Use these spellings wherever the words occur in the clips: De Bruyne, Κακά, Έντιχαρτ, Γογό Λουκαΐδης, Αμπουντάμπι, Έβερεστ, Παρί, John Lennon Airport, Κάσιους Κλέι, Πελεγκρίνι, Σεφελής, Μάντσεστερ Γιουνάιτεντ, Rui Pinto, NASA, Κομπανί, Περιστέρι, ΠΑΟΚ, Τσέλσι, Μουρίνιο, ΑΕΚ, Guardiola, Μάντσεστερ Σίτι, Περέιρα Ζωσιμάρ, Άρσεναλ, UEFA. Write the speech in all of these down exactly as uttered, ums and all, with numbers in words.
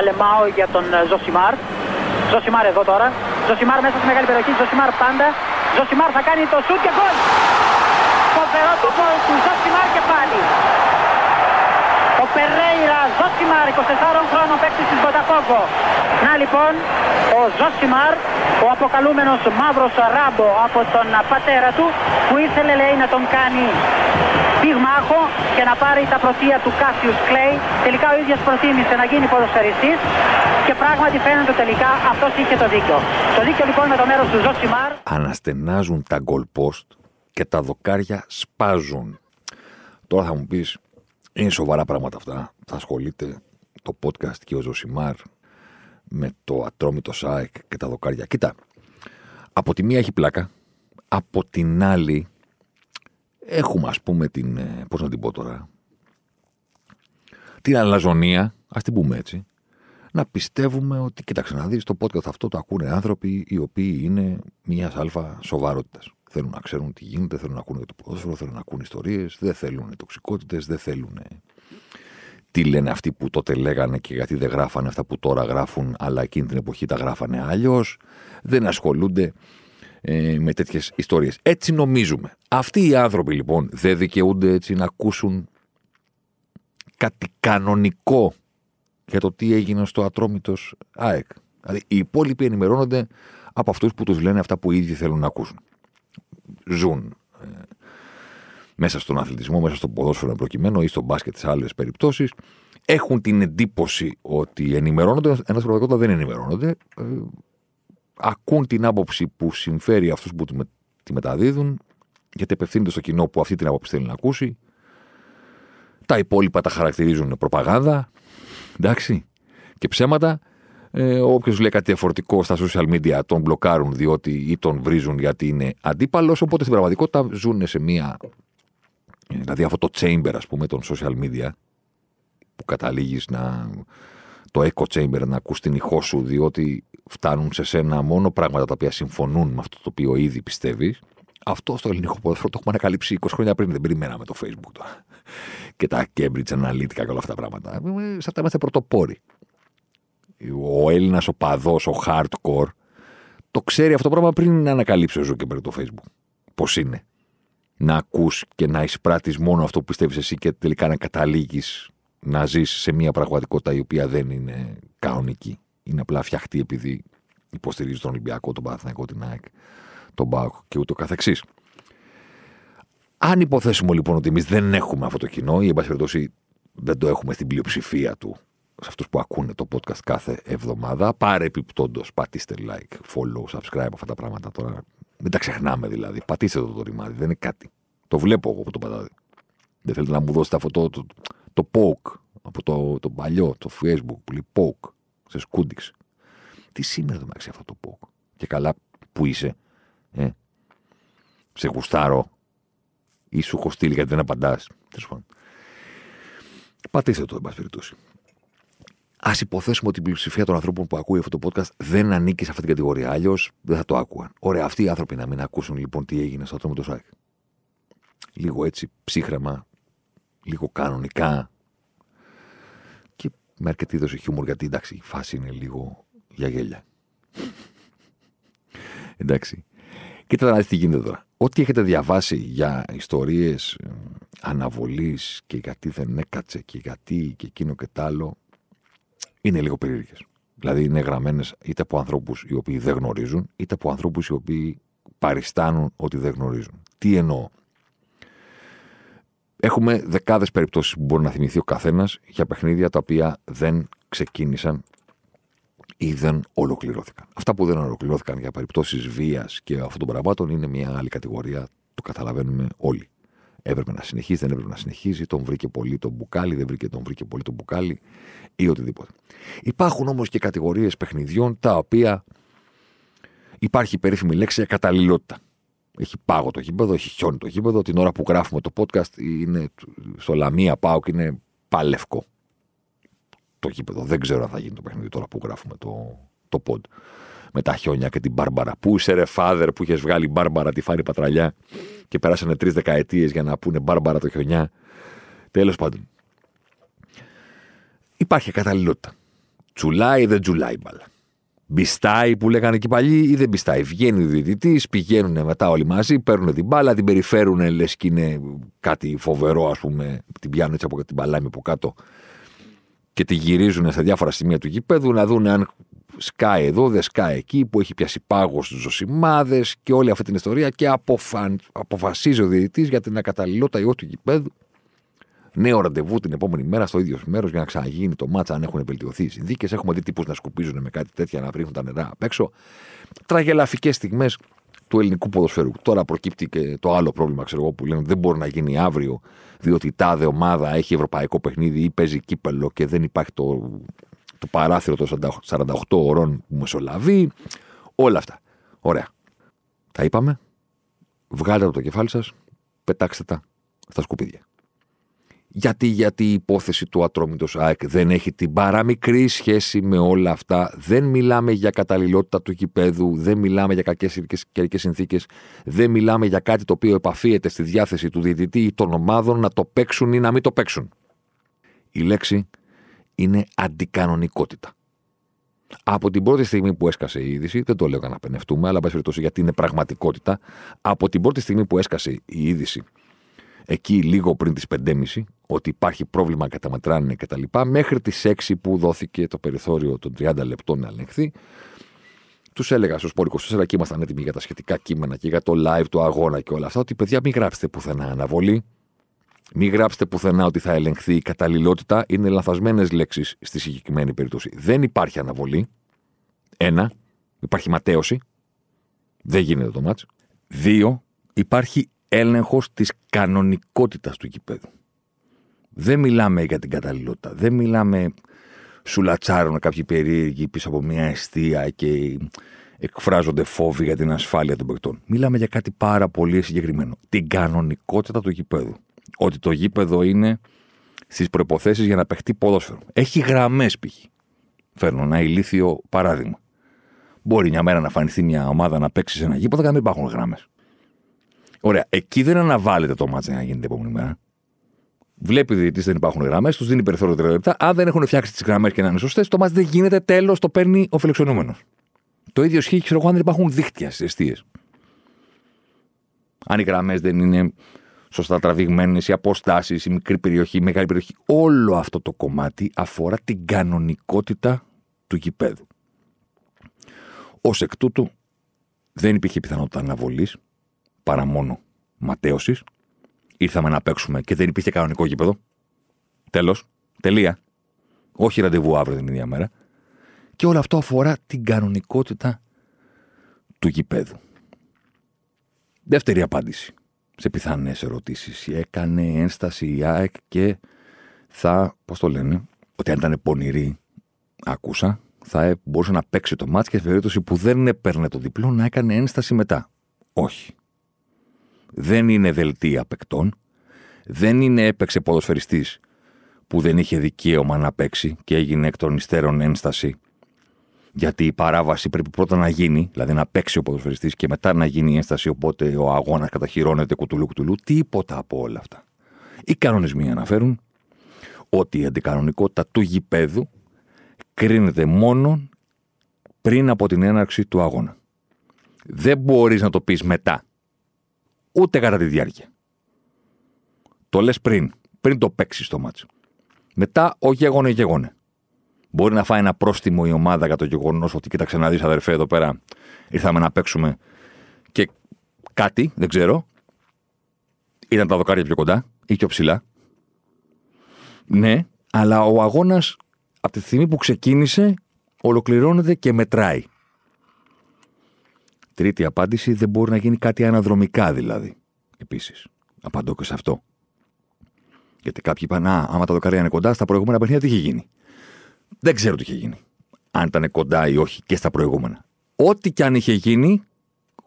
Αλεμάω για τον Ζωσιμάρ. Ζωσιμάρ εδώ τώρα. Ζωσιμάρ μέσα στη μεγάλη περιοχή. Ζωσιμάρ πάντα. Ζωσιμάρ θα κάνει το σουτ και γκολ. Φοβερό το γκολ του Ζωσιμάρ και πάλι. Ο Περέιρα Ζωσιμάρ, είκοσι τεσσάρων χρόνων παίκτης της Βοταφόγκο. Να λοιπόν, ο Ζωσιμάρ, ο αποκαλούμενος μαύρος ράμπο από τον πατέρα του, που ήθελε λέει να τον κάνει πυγμάχο και να πάρει τα πρωτεία του Κάσιους Κλέι. Τελικά ο ίδιος προτίμησε να γίνει ποδοσφαιριστής και πράγματι φαίνεται τελικά αυτός είχε το δίκιο. Το δίκιο λοιπόν με το μέρος του Ζωσιμάρ. Αναστενάζουν τα γκολπόστ και τα δοκάρια σπάζουν. Τώρα θα μου πεις, είναι σοβαρά πράγματα αυτά. Θα ασχολείται το podcast και ο Ζωσιμάρ με το Ατρόμητο ΑΕΚ και τα δοκάρια. Κοίτα, από τη μία έχει πλάκα, από την άλλη έχουμε ας πούμε την, πώς να την πω τώρα, την αλαζονία, ας την πούμε έτσι, να πιστεύουμε ότι, κοίταξε να δεις, το podcast αυτό το ακούνε άνθρωποι οι οποίοι είναι μιας αλφα σοβαρότητας. Θέλουν να ξέρουν τι γίνεται, θέλουν να ακούνε για το ποδόσφαιρο, θέλουν να ακούνε ιστορίες, δεν θέλουν τοξικότητες, δεν θέλουν τι λένε αυτοί που τότε λέγανε και γιατί δεν γράφανε αυτά που τώρα γράφουν, αλλά εκείνη την εποχή τα γράφανε αλλιώς. Δεν ασχολούνται ε, με τέτοιες ιστορίες. Έτσι νομίζουμε. Αυτοί οι άνθρωποι λοιπόν δεν δικαιούνται έτσι να ακούσουν κάτι κανονικό για το τι έγινε στο Ατρόμητος ΑΕΚ. Δηλαδή οι υπόλοιποι ενημερώνονται από αυτούς που τους λένε αυτά που οι ίδιοι θέλουν να ακούσουν. Ζουν ε, μέσα στον αθλητισμό, μέσα στο ποδόσφαιρο προκειμένου ή στο μπάσκετ σε άλλες περιπτώσεις. Έχουν την εντύπωση ότι ενημερώνονται, ενώ στην πραγματικότητα δεν ενημερώνονται. Ε, ακούν την άποψη που συμφέρει αυτούς που τη, με, τη μεταδίδουν, γιατί απευθύνεται στο κοινό που αυτή την άποψη θέλει να ακούσει. Τα υπόλοιπα τα χαρακτηρίζουν προπαγάνδα, εντάξει, και ψέματα. Ε, Όποιος λέει κάτι διαφορετικό στα social media τον μπλοκάρουν διότι ή τον βρίζουν γιατί είναι αντίπαλος. Οπότε στην πραγματικότητα ζουν σε μία. Δηλαδή αυτό το chamber, ας πούμε, των social media που καταλήγεις να. Το echo chamber, να ακούς την ηχό σου διότι φτάνουν σε σένα μόνο πράγματα τα οποία συμφωνούν με αυτό το οποίο ήδη πιστεύεις. Αυτό στο ελληνικό ποδόσφαιρο το έχουμε ανακαλύψει είκοσι χρόνια πριν. Δεν περιμέναμε το Facebook τώρα. Και τα Cambridge Analytica και όλα αυτά τα πράγματα. Σε αυτά είμαστε πρωτοπόροι. Ο Έλληνας οπαδός, ο hardcore, το ξέρει αυτό το πράγμα πριν να ανακαλύψει ο Ζούκεμπερ το Facebook. Πώς είναι να ακούς και να εισπράττεις μόνο αυτό που πιστεύεις εσύ και τελικά να καταλήγεις να ζεις σε μια πραγματικότητα η οποία δεν είναι κανονική. Είναι απλά φτιαχτή επειδή υποστηρίζει τον Ολυμπιακό, τον Παναθηναϊκό, την ΑΕΚ, τον ΠΑΟΚ και ούτω καθεξής. Αν υποθέσουμε λοιπόν ότι εμείς δεν έχουμε αυτό το κοινό ή εν πάση περιπτώσει δεν το έχουμε στην πλειοψηφία του. Σε αυτούς που ακούνε το podcast κάθε εβδομάδα, παρεπιπτόντως πατήστε like, follow, subscribe, αυτά τα πράγματα τώρα. Μην τα ξεχνάμε δηλαδή. Πατήστε το, το ρημάδι, δεν είναι κάτι. Το βλέπω εγώ από το πατάδι. Δεν θέλετε να μου δώσετε αυτό το, το, το poke από το, το παλιό, το Facebook που λέει poke, σε σκούντιξ. Τι σήμερα το μάξει αυτό το poke. Και καλά που είσαι, ε? Σε γουστάρω ή σου έχω στείλει γιατί δεν απαντάς. Πατήστε το, εν πάση περιπτώσει. Ας υποθέσουμε ότι η πλειοψηφία των ανθρώπων που ακούει αυτό το podcast δεν ανήκει σε αυτή την κατηγορία. Αλλιώς δεν θα το άκουγαν. Ωραία, αυτοί οι άνθρωποι να μην ακούσουν λοιπόν τι έγινε στο Ατρόμητο ΑΕΚ. Λίγο έτσι ψύχραμα, λίγο κανονικά και με αρκετή δόση χιούμορ, γιατί εντάξει, η φάση είναι λίγο για γέλια. Εντάξει. Κοίτα να δεις τι γίνεται τώρα. Ό,τι έχετε διαβάσει για ιστορίες αναβολής και γιατί δεν έκατσε και γιατί και εκείνο και τ' άλλο. Είναι λίγο περίεργες. Δηλαδή είναι γραμμένες είτε από ανθρώπους οι οποίοι δεν γνωρίζουν, είτε από ανθρώπους οι οποίοι παριστάνουν ότι δεν γνωρίζουν. Τι εννοώ. Έχουμε δεκάδες περιπτώσεις που μπορεί να θυμηθεί ο καθένας για παιχνίδια τα οποία δεν ξεκίνησαν ή δεν ολοκληρώθηκαν. Αυτά που δεν ολοκληρώθηκαν για περιπτώσεις βίας και αυτών των πραγμάτων είναι μια άλλη κατηγορία. Το καταλαβαίνουμε όλοι. Έπρεπε να συνεχίσει, δεν έπρεπε να συνεχίσει, τον βρήκε πολύ τον μπουκάλι, δεν βρήκε τον βρήκε πολύ τον μπουκάλι ή οτιδήποτε. Υπάρχουν όμως και κατηγορίες παιχνιδιών τα οποία υπάρχει η περίφημη λέξη ακαταλληλότητα. Έχει πάγο το γήπεδο, έχει χιόνι το γήπεδο, την ώρα που γράφουμε το podcast είναι στο Λαμία ΠΑΟΚ, είναι παλευκό το γήπεδο. Δεν ξέρω αν θα γίνει το παιχνίδι τώρα που γράφουμε το, το pod. Με τα χιόνια και την Μπάρμπαρα. Πού είσαι, ρε φάδερ, που είχες βγάλει Μπάρμπαρα τη φάρη πατραλιά και περάσανε τρεις δεκαετίες για να πούνε Μπάρμπαρα το χιονιά. Τέλος πάντων. Υπάρχει ακαταλληλότητα. Τσουλάει ή δεν τσουλάει μπαλά. Μπιστάει που λέγανε και οι παλιοί ή δεν μπιστάει. Βγαίνει ο διαιτητής, πηγαίνουν μετά όλοι μαζί, παίρνουν την μπάλα, την περιφέρουν, λες και είναι κάτι φοβερό, ας πούμε. Την πιάνουν έτσι από την παλάμη από κάτω και τη γυρίζουν στα διάφορα σημεία του γηπέδου να δουν αν σκάει εδώ, δεν σκάει εκεί, που έχει πιάσει πάγος στους Ζωσιμάδες και όλη αυτή την ιστορία. Και αποφαν... αποφασίζει ο διαιτητής για την ακαταλληλότητα ή όχι του γηπέδου. Νέο ραντεβού την επόμενη μέρα στο ίδιο μέρος για να ξαναγίνει το μάτσα αν έχουν βελτιωθεί οι συνθήκες. Έχουμε δει τύπους να σκουπίζουν με κάτι τέτοια, να βρίχνουν τα νερά απ' έξω. Τραγελαφικές στιγμές του ελληνικού ποδοσφαίρου. Τώρα προκύπτει και το άλλο πρόβλημα, ξέρω εγώ, που λένε δεν μπορεί να γίνει αύριο, διότι η τάδε ομάδα έχει ευρωπαϊκό παιχνίδι ή παίζει κύπελο και δεν υπάρχει το, το παράθυρο των σαράντα οκτώ ωρών που μεσολαβεί. Όλα αυτά. Ωραία. Τα είπαμε. Βγάλτε από το κεφάλι σας, πετάξτε τα στα σκουπίδια. Γιατί, γιατί η υπόθεση του Ατρόμητος ΑΕΚ δεν έχει την παραμικρή σχέση με όλα αυτά. Δεν μιλάμε για καταλληλότητα του γηπέδου, δεν μιλάμε για κακές καιρικές συνθήκες, δεν μιλάμε για κάτι το οποίο επαφίεται στη διάθεση του διαιτητή ή των ομάδων να το παίξουν ή να μην το παίξουν. Η λέξη είναι αντικανονικότητα. Από την πρώτη στιγμή που έσκασε η είδηση, δεν το λέω για να πενευτούμε, αλλά εν πάση περιπτώσει γιατί είναι πραγματικότητα, από την πρώτη στιγμή που έσκασε η είδηση, εκεί λίγο πριν τις πεντέμισι, ότι υπάρχει πρόβλημα, καταμετράνε κτλ., μέχρι τις έξι που δόθηκε το περιθώριο των τριάντα λεπτών να ελεγχθεί, τους έλεγα στο Σπορ είκοσι τέσσερα και ήμασταν έτοιμοι για τα σχετικά κείμενα και για το live, το αγώνα και όλα αυτά, ότι παιδιά, μην γράψετε πουθενά αναβολή, μην γράψετε πουθενά ότι θα ελεγχθεί η καταλληλότητα. Είναι λανθασμένες λέξεις στη συγκεκριμένη περίπτωση. Δεν υπάρχει αναβολή. Ένα, υπάρχει ματέωση. Δεν γίνεται το μάτς. Δύο, υπάρχει έλεγχος της κανονικότητας του γηπέδου. Δεν μιλάμε για την καταλληλότητα. Δεν μιλάμε σουλατσάρουν κάποιοι περίεργοι πίσω από μια αιστεία και εκφράζονται φόβοι για την ασφάλεια των παικτών. Μιλάμε για κάτι πάρα πολύ συγκεκριμένο. Την κανονικότητα του γηπέδου. Ότι το γήπεδο είναι στις προϋποθέσεις για να παιχτεί ποδόσφαιρο. Έχει γραμμές π.χ. Φέρνω ένα ηλίθιο παράδειγμα. Μπορεί μια μέρα να εμφανιστεί μια ομάδα να παίξει σε ένα γήπεδο και να μην υπάρχουν γραμμές. Ωραία, εκεί δεν αναβάλλεται το μάτσα να γίνει την επόμενη μέρα. Βλέπει ο διαιτητής δεν υπάρχουν γραμμές, τους δίνει περιθώριο τρία λεπτά. Αν δεν έχουν φτιάξει τις γραμμές και να είναι σωστές, το μάτσα δεν γίνεται, τέλος, το παίρνει ο φιλοξενούμενος. Το ίδιο ισχύει, ξέρω εγώ, αν δεν υπάρχουν δίχτυα στις εστίες. Αν οι γραμμές δεν είναι σωστά τραβηγμένες, οι αποστάσεις, η μικρή περιοχή, η μεγάλη περιοχή. Όλο αυτό το κομμάτι αφορά την κανονικότητα του γηπέδου. Ως εκ τούτου, δεν υπήρχε πιθανότητα αναβολής. Παρά μόνο ματέωσης. Ήρθαμε να παίξουμε και δεν υπήρχε κανονικό γήπεδο. Τέλος. Τελεία. Όχι ραντεβού αύριο την ίδια μέρα. Και όλο αυτό αφορά την κανονικότητα του γήπεδου. Δεύτερη απάντηση σε πιθανές ερωτήσεις. Έκανε ένσταση η ΑΕΚ και θα, πώς το λένε, ότι αν ήταν πονηρή, άκουσα, θα μπορούσε να παίξει το μάτς και σε περίπτωση που δεν έπαιρνε το διπλό να έκανε ένσταση μετά. Όχι. Δεν είναι δελτία παικτών, δεν είναι έπαιξε ποδοσφαιριστής που δεν είχε δικαίωμα να παίξει και έγινε εκ των υστέρων ένσταση, γιατί η παράβαση πρέπει πρώτα να γίνει, δηλαδή να παίξει ο ποδοσφαιριστής και μετά να γίνει η ένσταση, οπότε ο αγώνας καταχειρώνεται κουτουλού κουτουλού, τίποτα από όλα αυτά. Οι κανονισμοί αναφέρουν ότι η αντικανονικότητα του γηπέδου κρίνεται μόνο πριν από την έναρξη του αγώνα. Δεν μπορείς να το πεις μετά. Ούτε κατά τη διάρκεια. Το λες πριν, πριν το παίξεις το μάτσο. Μετά, ο γεγονός γεγονέ. Μπορεί να φάει ένα πρόστιμο η ομάδα για το γεγονός ότι κοίταξε να δεις, αδερφέ, εδώ πέρα ήρθαμε να παίξουμε και κάτι, δεν ξέρω. Ήταν τα δοκάρια πιο κοντά ή πιο ψηλά. Ναι, αλλά ο αγώνας από τη στιγμή που ξεκίνησε ολοκληρώνεται και μετράει. Τρίτη απάντηση, δεν μπορεί να γίνει κάτι αναδρομικά δηλαδή. Επίσης, απαντώ και σε αυτό. Γιατί κάποιοι είπαν, α, άμα τα δοκάρια είναι κοντά, στα προηγούμενα παιχνίδια τι είχε γίνει. Δεν ξέρω τι είχε γίνει. Αν ήταν κοντά ή όχι και στα προηγούμενα. Ό,τι και αν είχε γίνει,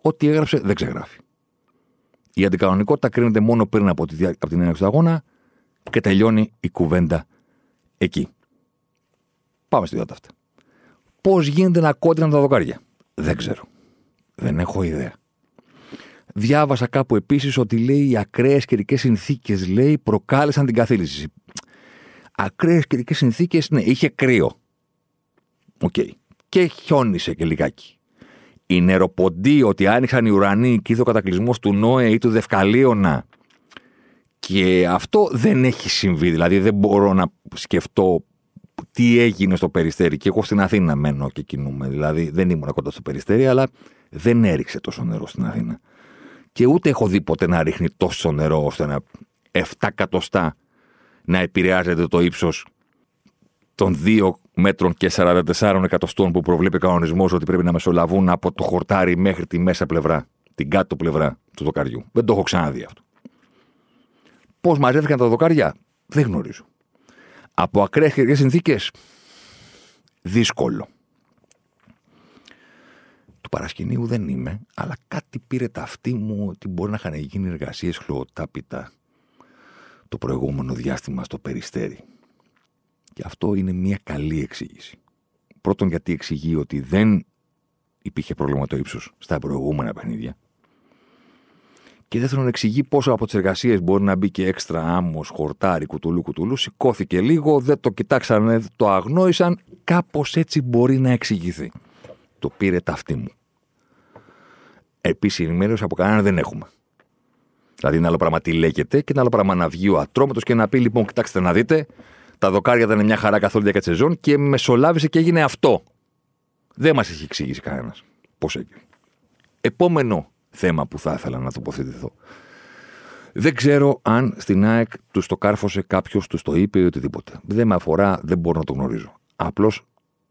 ό,τι έγραψε δεν ξεγράφει. Η αντικανονικότητα κρίνεται μόνο πριν από την έναρξη του αγώνα και τελειώνει η κουβέντα εκεί. Πάμε στη δάτα αυτά. Πώς γίνεται να κόντυναν τα δοκάρια. Δεν ξέρω. Δεν έχω ιδέα. Διάβασα κάπου επίσης ότι λέει οι ακραίες καιρικές συνθήκες, λέει, προκάλεσαν την καθήλυση. Ακραίες καιρικές συνθήκες, ναι, είχε κρύο. Okay. Και χιόνισε και λιγάκι. Η νεροποντή ότι άνοιξαν οι ουρανοί και είδε ο κατακλυσμός του Νόε ή του Δευκαλίωνα. Και αυτό δεν έχει συμβεί. Δηλαδή δεν μπορώ να σκεφτώ τι έγινε στο Περιστέρι. Και εγώ στην Αθήνα μένω και κινούμαι. Δηλαδή δεν ήμουν κοντά στο Περιστέρι, αλλά δεν έριξε τόσο νερό στην Αθήνα. Και ούτε έχω δει ποτέ να ρίχνει τόσο νερό ώστε να εφτά εκατοστά να επηρεάζεται το ύψος των δύο μέτρων και σαράντα τεσσάρων εκατοστών που προβλέπει ο κανονισμός ότι πρέπει να μεσολαβούν από το χορτάρι μέχρι τη μέσα πλευρά, την κάτω πλευρά του δοκαριού. Δεν το έχω ξαναδεί αυτό. Πώς μαζεύτηκαν τα δοκάρια, δεν γνωρίζω. Από ακραίες καιρικές συνθήκες, δύσκολο. Του παρασκηνίου δεν είμαι, αλλά κάτι πήρε ταυτή μου ότι μπορεί να είχαν γίνει εργασίες χλωοτάπητα το προηγούμενο διάστημα στο Περιστέρι. Και αυτό είναι μια καλή εξήγηση. Πρώτον, γιατί εξηγεί ότι δεν υπήρχε πρόβλημα το ύψος στα προηγούμενα παιχνίδια. Και δεύτερον, εξηγεί πόσο από τις εργασίες μπορεί να μπει και έξτρα άμμος, χορτάρι, κουτουλού, κουτουλού. Σηκώθηκε λίγο, δεν το κοιτάξανε, το αγνόησαν. Κάπως έτσι μπορεί να εξηγηθεί. Το πήρε ταυτή μου. Επίσης, ενημέρωση από κανέναν δεν έχουμε. Δηλαδή, ένα άλλο πράγμα τι λέγεται και ένα άλλο πράγμα να βγει ο Ατρόμητος και να πει: Λοιπόν, κοιτάξτε να δείτε. Τα δοκάρια ήταν μια χαρά καθ' όλη τη διάρκεια τη σεζόν και μεσολάβησε και έγινε αυτό. Δεν μας έχει εξηγήσει κανένας πώς έγινε. Επόμενο θέμα που θα ήθελα να τοποθετηθώ. Δεν ξέρω αν στην ΑΕΚ του το κάρφωσε κάποιος, του το είπε ή οτιδήποτε. Δεν με αφορά, δεν μπορώ να το γνωρίζω. Απλώς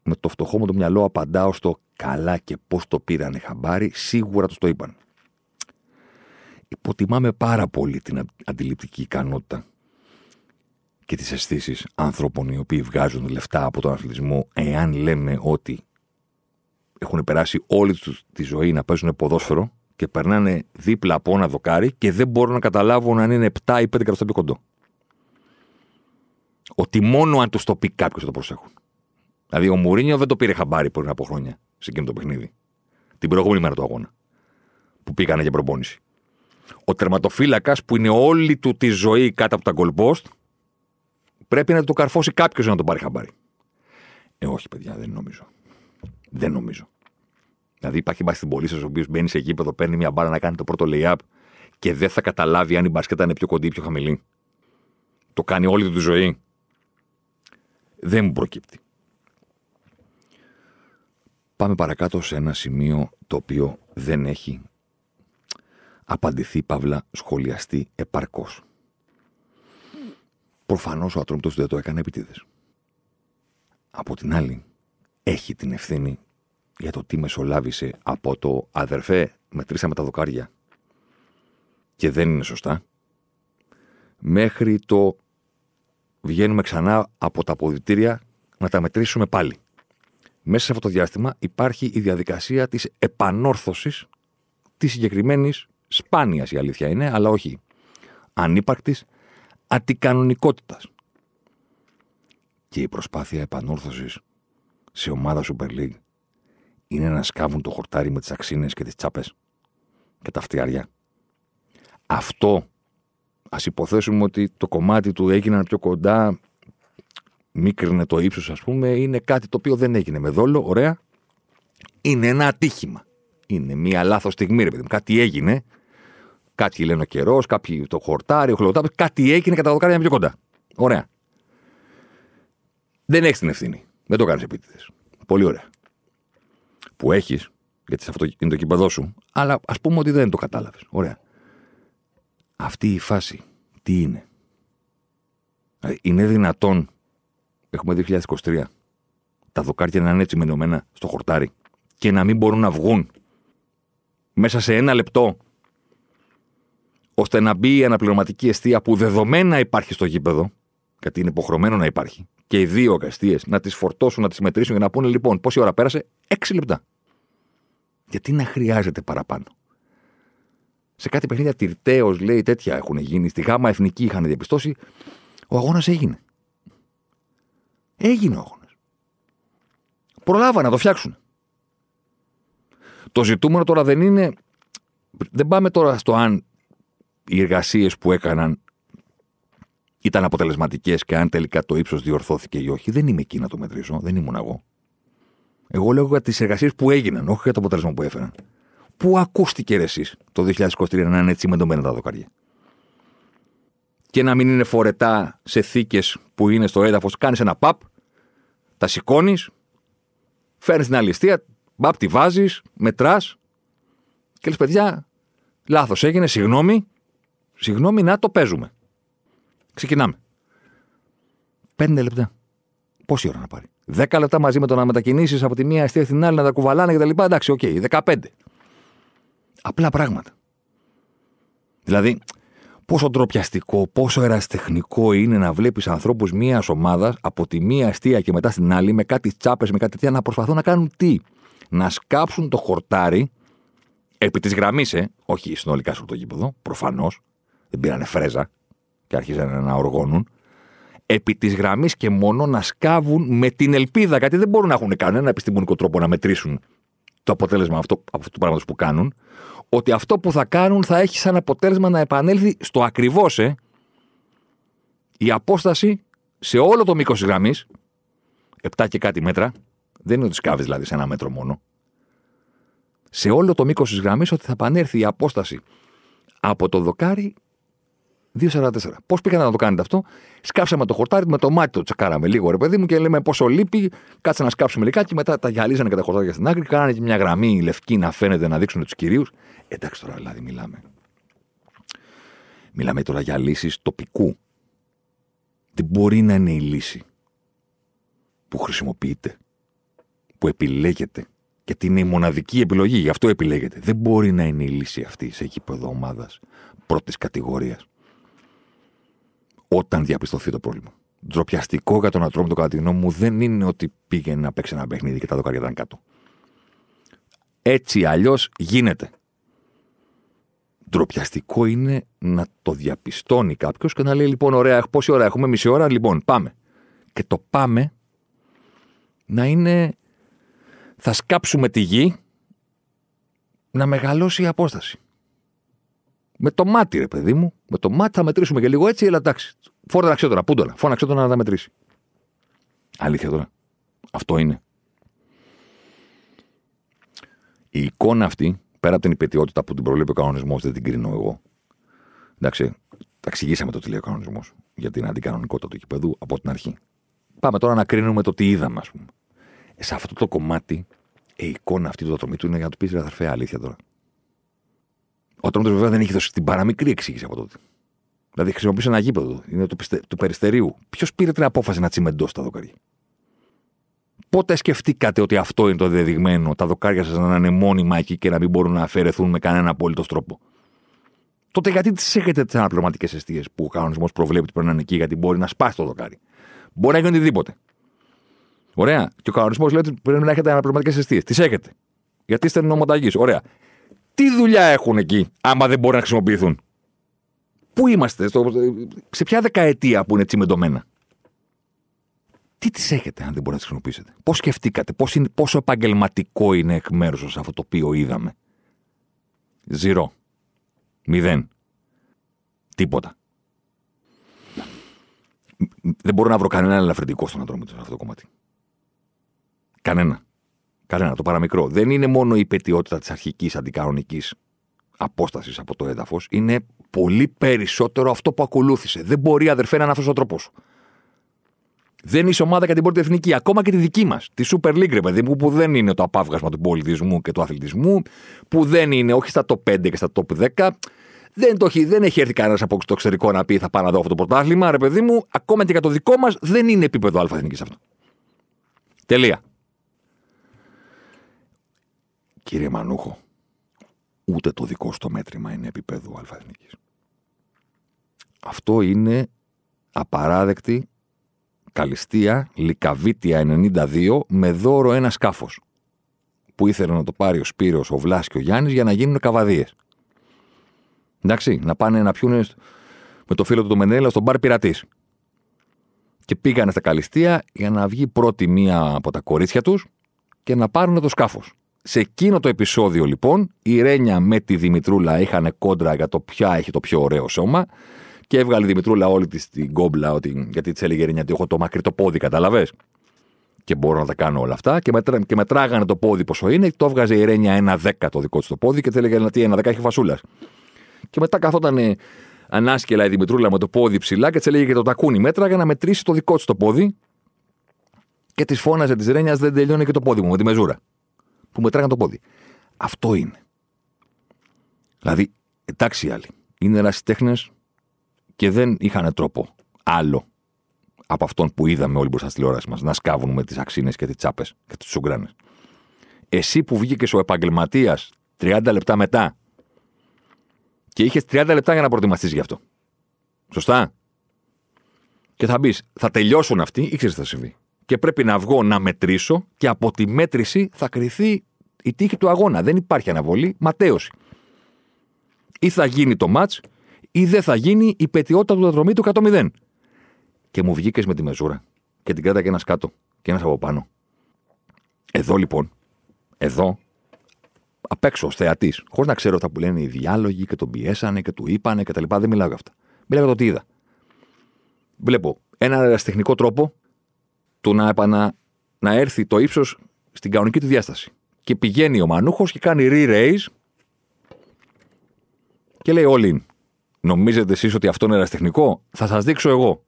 με το φτωχό μου το μυαλό απαντάω στο καλά και πώς το πήρανε χαμπάρι, σίγουρα του το είπαν. Υποτιμάμε πάρα πολύ την αντιληπτική ικανότητα και τις αισθήσεις ανθρώπων οι οποίοι βγάζουν λεφτά από τον αθλητισμό, εάν λέμε ότι έχουν περάσει όλη τους τη ζωή να παίζουν ποδόσφαιρο και περνάνε δίπλα από ένα δοκάρι και δεν μπορούν να καταλάβουν αν είναι επτά ή πέντε εκατοστά πιο κοντό. Ότι μόνο αν τους το πει κάποιος θα το προσέχουν. Δηλαδή ο Μουρίνιο δεν το πήρε χαμπάρι πριν από χρόνια σε εκείνο το παιχνίδι, την προηγούμενη μέρα του αγώνα, που πήγανε για προπόνηση. Ο τερματοφύλακας που είναι όλη του τη ζωή κάτω από τα γκολ πόστ, πρέπει να το καρφώσει κάποιος να τον πάρει χαμπάρι. Ε, όχι, παιδιά, δεν νομίζω. Δεν νομίζω. Δηλαδή, υπάρχει μπασκετμπολίστας ο οποίος μπαίνει σε γήπεδο, παίρνει μια μπάλα να κάνει το πρώτο lay-up και δεν θα καταλάβει αν η μπασκέτα είναι πιο κοντή ή πιο χαμηλή. Το κάνει όλη του τη ζωή. Δεν μου προκύπτει. Πάμε παρακάτω σε ένα σημείο το οποίο δεν έχει απαντηθεί, παύλα, σχολιαστεί επαρκώς. Προφανώς ο Ατρόμητος δεν το έκανε επιτίδες. Από την άλλη, έχει την ευθύνη για το τι μεσολάβησε από το αδερφέ μετρήσαμε τα δοκάρια και δεν είναι σωστά, μέχρι το βγαίνουμε ξανά από τα αποδυτήρια να τα μετρήσουμε πάλι. Μέσα σε αυτό το διάστημα υπάρχει η διαδικασία της επανόρθωσης της συγκεκριμένης σπάνιας, η αλήθεια είναι, αλλά όχι ανύπαρκτης αντικανονικότητας. Και η προσπάθεια επανόρθωσης σε ομάδα Super League είναι να σκάβουν το χορτάρι με τις αξίνες και τις τσάπες και τα φτιάρια. Αυτό, ας υποθέσουμε ότι το κομμάτι του έγιναν πιο κοντά, μίκρινε το ύψος, ας πούμε, είναι κάτι το οποίο δεν έγινε με δόλο, ωραία. Είναι ένα ατύχημα. Είναι μια λάθος στιγμή, ρε παιδί μου. Κάτι έγινε. Κάτι λένε ο καιρός, κάποιοι το χορτάρι, ο χλωοτάπης, κάτι έγινε κατά δοκάρια πιο κοντά. Ωραία. Δεν έχεις την ευθύνη. Δεν το κάνεις επίτηδες. Πολύ ωραία. Που έχεις, γιατί σε αυτό είναι το κήπεδό σου, αλλά ας πούμε ότι δεν το κατάλαβες. Ωραία. Αυτή η φάση, τι είναι. Είναι δυνατόν, έχουμε δύο χιλιάδες είκοσι τρία, τα δοκάρια να είναι έτσι μενωμένα στο χορτάρι και να μην μπορούν να βγουν μέσα σε ένα λεπτό, ώστε να μπει η αναπληρωματική εστία που δεδομένα υπάρχει στο γήπεδο, γιατί είναι υποχρεωμένο να υπάρχει, και οι δύο εστίες να τις φορτώσουν, να τις μετρήσουν και να πούνε λοιπόν πόση ώρα πέρασε, έξι λεπτά. Γιατί να χρειάζεται παραπάνω. Σε κάτι παιχνίδια τυρταίως, λέει, τέτοια έχουν γίνει. Στη Γάμα Εθνική είχαν διαπιστώσει. Ο αγώνας έγινε. Έγινε ο αγώνας. Προλάβανε να το φτιάξουν. Το ζητούμενο τώρα δεν είναι. Δεν πάμε τώρα στο αν οι εργασίες που έκαναν ήταν αποτελεσματικές και αν τελικά το ύψος διορθώθηκε ή όχι. Δεν είμαι εκεί να το μετρήσω, δεν ήμουν εγώ. Εγώ λέω για τις εργασίες που έγιναν, όχι για το αποτέλεσμα που έφεραν. Πού ακούστηκε ρε εσείς το είκοσι είκοσι τρία να είναι έτσι μεντωμένα τα δοκάρια. Και να μην είναι φορετά σε θήκες που είναι στο έδαφος, κάνεις ένα παπ, τα σηκώνεις, φέρνεις την άλλη αιστεία, παπ τη βάζεις, μετράς και λες παιδιά, λάθος έγινε, συγγνώμη, συγγνώμη να το παίζουμε. Ξεκινάμε. Πέντε λεπτά. Πόση ώρα να πάρει. Δέκα λεπτά μαζί με το να μετακινήσεις από τη μία αιστεία στην άλλη, να τα κουβαλάνε και τα λοιπά. Εντάξει, οκ, okay, δεκαπέντε. Απλά πράγματα. Δηλαδή, πόσο ντροπιαστικό, πόσο ερασιτεχνικό είναι να βλέπεις ανθρώπους μίας ομάδας από τη μία αιστεία και μετά στην άλλη, με κάτι τσάπες, με κάτι τέτοια, να προσπαθούν να κάνουν τι. Να σκάψουν το χορτάρι επί της γραμμής, ε, όχι συνολικά στο γήπεδο, προφανώς. Δεν πήρανε φρέζα και άρχισαν να οργώνουν. Επί της γραμμής και μόνο να σκάβουν με την ελπίδα, γιατί δεν μπορούν να έχουν κανένα επιστημονικό τρόπο να μετρήσουν το αποτέλεσμα αυτό, αυτού του πράγματος που κάνουν, ότι αυτό που θα κάνουν θα έχει σαν αποτέλεσμα να επανέλθει στο ακριβώς ε, η απόσταση σε όλο το μήκος της γραμμής, επτά και κάτι μέτρα, δεν είναι ότι σκάβεις δηλαδή σε ένα μέτρο μόνο, σε όλο το μήκος της γραμμής ότι θα επανέλθει η απόσταση από το δοκάρι δύο σαράντα τέσσερα. Πώς πήγατε να το κάνετε αυτό? Σκάψαμε το χορτάρι, με το μάτι το τσεκάραμε λίγο ρε παιδί μου και λέμε πόσο λείπει, κάτσε να σκάψουμε λιγάκι. Μετά τα γυαλίζανε και τα χορτάρια στην άκρη, κάνανε και μια γραμμή λευκή να φαίνεται να δείξουν τους κυρίους. Εντάξει τώρα δηλαδή μιλάμε. Μιλάμε τώρα για λύσεις τοπικού. Τι μπορεί να είναι η λύση που χρησιμοποιείται, που επιλέγεται, γιατί είναι η μοναδική επιλογή, γι' αυτό επιλέγεται. Δεν μπορεί να είναι η λύση αυτή σε γήπεδο ομάδας πρώτης κατηγορίας. Όταν διαπιστωθεί το πρόβλημα. Ντροπιαστικό για τον Ατρόμητο, κατά τη γνώμη μου, δεν είναι ότι πήγαινε να παίξει ένα παιχνίδι και τα δοκάρια ήταν κάτω. Έτσι αλλιώς γίνεται. Ντροπιαστικό είναι να το διαπιστώνει κάποιος και να λέει: Λοιπόν, ωραία, πόση ώρα έχουμε, μισή ώρα, λοιπόν, πάμε. Και το πάμε να είναι. Θα σκάψουμε τη γη να μεγαλώσει η απόσταση. Με το μάτι, ρε παιδί μου, με το μάτι θα μετρήσουμε και λίγο έτσι, αλλά εντάξει. Φόρταξε τώρα, πού τώρα, φώναξε τώρα να τα μετρήσει. Αλήθεια τώρα. Αυτό είναι. Η εικόνα αυτή, πέρα από την υπαιτιότητα που την προβλέπει ο κανονισμός, δεν την κρίνω εγώ. Εντάξει, τα εξηγήσαμε το τι λέει ο κανονισμός για την αντικανονικότητα του γηπέδου από την αρχή. Πάμε τώρα να κρίνουμε το τι είδαμε, ας πούμε. Ε, σε αυτό το κομμάτι, η εικόνα αυτή του Ατρομήτου είναι για να του πει ρε αδερφέ, αλήθεια τώρα. Ο Ατρόμητος βέβαια δεν έχει δώσει την παραμικρή εξήγηση από τότε. Δηλαδή χρησιμοποιήσε ένα γήπεδο, είναι του, πιστε... του Περιστερίου. Ποιος πήρε την απόφαση να τσιμεντώσει τα δοκάρια? Πότε σκεφτήκατε ότι αυτό είναι το δεδειγμένο, τα δοκάρια σας να είναι μόνιμα εκεί και να μην μπορούν να αφαιρεθούν με κανένα απόλυτος τρόπο? Τότε γιατί τις έχετε τις αναπληρωματικές αιστείες που ο κανονισμός προβλέπει ότι πρέπει να είναι εκεί, γιατί μπορεί να σπάσει το δοκάρι? Μπορεί να γίνει οτιδήποτε. Ωραία. Και ο κανονισμός λέει ότι πρέπει να έχετε αναπληρωματικές αιστείες. Τις έχετε. Γιατί είστε νομοταγείς. Ωραία. Τι δουλειά έχουν εκεί, άμα δεν μπορούν να χρησιμοποιηθούν? Πού είμαστε, στο, σε ποια δεκαετία που είναι τσιμεντωμένα? Τι τις έχετε, αν δεν μπορείτε να τις χρησιμοποιήσετε? Πώς σκεφτήκατε, πώς είναι, πόσο επαγγελματικό είναι εκ μέρους σας αυτό το οποίο είδαμε? Ζηρό. Μηδέν. Τίποτα. Δεν μπορώ να βρω κανένα ελαφρυντικό στον Ατρόμητο σε αυτό το κομμάτι. Κανένα. Κανένα, το παραμικρό. Δεν είναι μόνο η υπαιτιότητα της αρχικής αντικανονικής απόστασης από το έδαφος, είναι πολύ περισσότερο αυτό που ακολούθησε. Δεν μπορεί, αδερφέ, να είναι αυτός ο τρόπος. Δεν είσαι ομάδα για την πρώτη εθνική, ακόμα και τη δική μας, τη Super League, ρε παιδί μου, που δεν είναι το απάβγασμα του πολιτισμού και του αθλητισμού, που δεν είναι όχι στα top πέντε και στα top δέκα. Δεν, το έχει, δεν έχει έρθει κανένας από το εξωτερικό να πει θα πάω να δω αυτό το πρωτάθλημα, ρε παιδί μου, ακόμα και για το δικό μας δεν είναι επίπεδο αλφα εθνικής αυτό. Τελεία. Κύριε Μανούχο, ούτε το δικό στο μέτρημα είναι επίπεδο αλφαεθνικής. Αυτό είναι απαράδεκτη Καλυστία, Λυκαβίτια ενενήντα δύο, με δώρο ένα σκάφος που ήθελε να το πάρει ο Σπύρος, ο Βλάς και ο Γιάννης για να γίνουν καβαδίες. Εντάξει, να πάνε να πιούνε με το φίλο του το Μενέλα στον μπαρ Πειρατής. Και πήγανε στα Καλυστία για να βγει πρώτη μία από τα κορίτσια τους και να πάρουν το σκάφος. Σε εκείνο το επεισόδιο, λοιπόν, η Ρένια με τη Δημητρούλα είχαν κόντρα για το ποια έχει το πιο ωραίο σώμα και έβγαλε η Δημητρούλα όλη της την κόμπλα, ότι, γιατί της έλεγε η Ρένια ότι έχω το μακρύ το πόδι, καταλαβες. και μπορώ να τα κάνω όλα αυτά. Και, μετρά, και μετράγανε το πόδι πόσο είναι, το έβγαζε η Ρένια ένα δέκα το δικό της το πόδι και τη έλεγε τι ένα δέκα έχει φασούλας. Και μετά καθόταν ανάσκελα η Δημητρούλα με το πόδι ψηλά και της έλεγε και το τακούνι μέτρα για να μετρήσει το δικό της το πόδι. Και της φώναζε της Ρένιας δεν τελειώνει και το πόδι μου με τη μεζούρα. Που μετράγανε το πόδι. Αυτό είναι. Δηλαδή, εντάξει οι άλλοι. Είναι ερασιτέχνες και δεν είχαν τρόπο άλλο από αυτόν που είδαμε όλοι μπροστά στη τηλεόραση μας να σκάβουν με τις αξίνες και τις τσάπες και τις σουγκράνες. Εσύ που βγήκες ο επαγγελματίας τριάντα λεπτά μετά και είχες τριάντα λεπτά για να προετοιμαστείς γι' αυτό. Σωστά. Και θα μπεις, θα τελειώσουν αυτοί, ήξερες τι θα συμβεί. Και πρέπει να βγω να μετρήσω και από τη μέτρηση θα κριθεί η τύχη του αγώνα. Δεν υπάρχει αναβολή, ματέωση. Ή θα γίνει το μάτς, ή δεν θα γίνει η πετιότητα του Ατρομήτου εκατό μηδέν. Και μου βγήκες με τη μεζούρα και την κράταγε ένας κάτω και ένας από πάνω. Εδώ λοιπόν, εδώ, απ' έξω ως θεατής, χωρίς να ξέρω αυτά που λένε οι διάλογοι και τον πιέσανε και του είπανε και τα λοιπά, δεν μιλάω για αυτά. Μιλάω για το τι είδα. Βλέπω έναν ερασιτεχνικό τρόπο του να, επανα... να έρθει το ύψος στην κανονική του διάσταση. Και πηγαίνει ο Μανούχος και κάνει re-raise και λέει all in. Νομίζετε εσείς ότι αυτό είναι ερασιτεχνικό? Θα σας δείξω εγώ.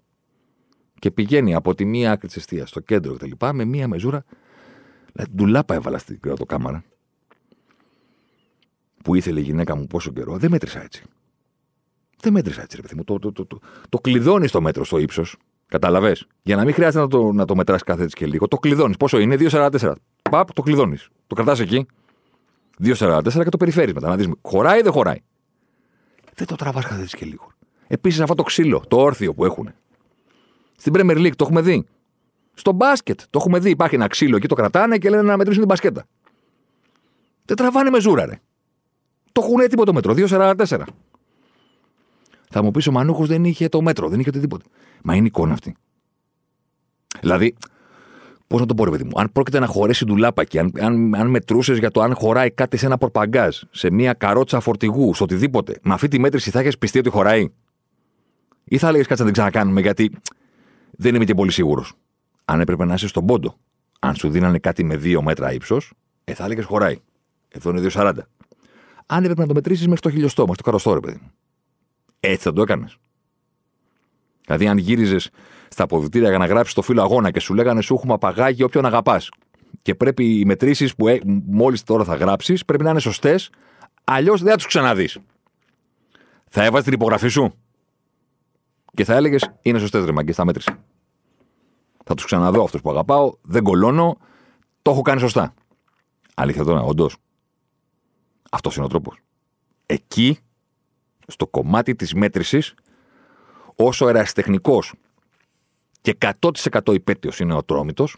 Και πηγαίνει από τη μία άκρη της εστίας στο κέντρο κτλ. Με μία μεζούρα. Δηλαδή, ντουλάπα έβαλα στην κρεατοκάμαρα. Που ήθελε η γυναίκα μου πόσο καιρό. Δεν μέτρησα έτσι. Δεν μέτρησα έτσι, ρε παιδί μου. Το, το, το, το, το κλειδώνεις το μέτρο στο ύψος. Καταλαβες. Για να μην χρειάζεται να το, να το μετράς κάθε έτσι και λίγο. Το κλειδώνεις. Πόσο είναι? δύο σαράντα τέσσερα. Παπ, το κλειδώνεις. Το κρατάς εκεί. δύο σαράντα τέσσερα και το περιφέρεις μετά. Να δεις. Χωράει ή δεν χωράει? Δεν το τραβάς κάθε έτσι και λίγο. Επίσης αυτό το ξύλο, το όρθιο που έχουν. Στην Premier League το έχουμε δει. Στο μπάσκετ το έχουμε δει. Υπάρχει ένα ξύλο εκεί, το κρατάνε και λένε να μετρήσουν την μπασκέτα. Δεν τραβάνε μεζούρα, ρε. Το έχουν έτοιμο το μέτρο. δύο σαράντα τέσσερα. Θα μου πεις ο Μανούχος δεν είχε το μέτρο, δεν είχε οτιδήποτε. Μα είναι εικόνα αυτή. Δηλαδή, πώς να το πω, ρε παιδί μου, αν πρόκειται να χωρέσει ντουλάπα και αν, αν, αν μετρούσες για το αν χωράει κάτι σε ένα πορπαγκάζ, σε μια καρότσα φορτηγού, σε οτιδήποτε, με αυτή τη μέτρηση θα έχεις πιστεί ότι χωράει? Ή θα έλεγες κάτσε να την ξανακάνουμε γιατί. Δεν είμαι και πολύ σίγουρος. Αν έπρεπε να είσαι στον πόντο, αν σου δίνανε κάτι με δύο μέτρα ύψος, ε, θα έλεγες χωράει. Εδώ είναι δύο σαράντα. Αν έπρεπε να το μετρήσεις μέχρι το χιλιοστό, μέχρι το καροστό, ρε παιδί μου. Έτσι θα το έκανες? Δηλαδή, αν γύριζες στα αποδυτήρια για να γράψεις το φύλλο αγώνα και σου λέγανε σου έχουμε απαγάγει όποιον αγαπάς. Και πρέπει οι μετρήσεις που ε, μόλις τώρα θα γράψεις πρέπει να είναι σωστές, αλλιώς δεν θα τους ξαναδείς. Θα έβαζες την υπογραφή σου. Και θα έλεγες είναι σωστές ρε μαγκές, τα μέτρησα. Θα τους ξαναδώ αυτούς που αγαπάω, δεν κολώνω, το έχω κάνει σωστά. Αλήθεια τώρα, όντως. Αυτός είναι ο τρόπος. Εκεί, στο κομμάτι της μέτρησης, όσο ερασιτεχνικός και εκατό τοις εκατό υπέτειος είναι ο Ατρόμητος,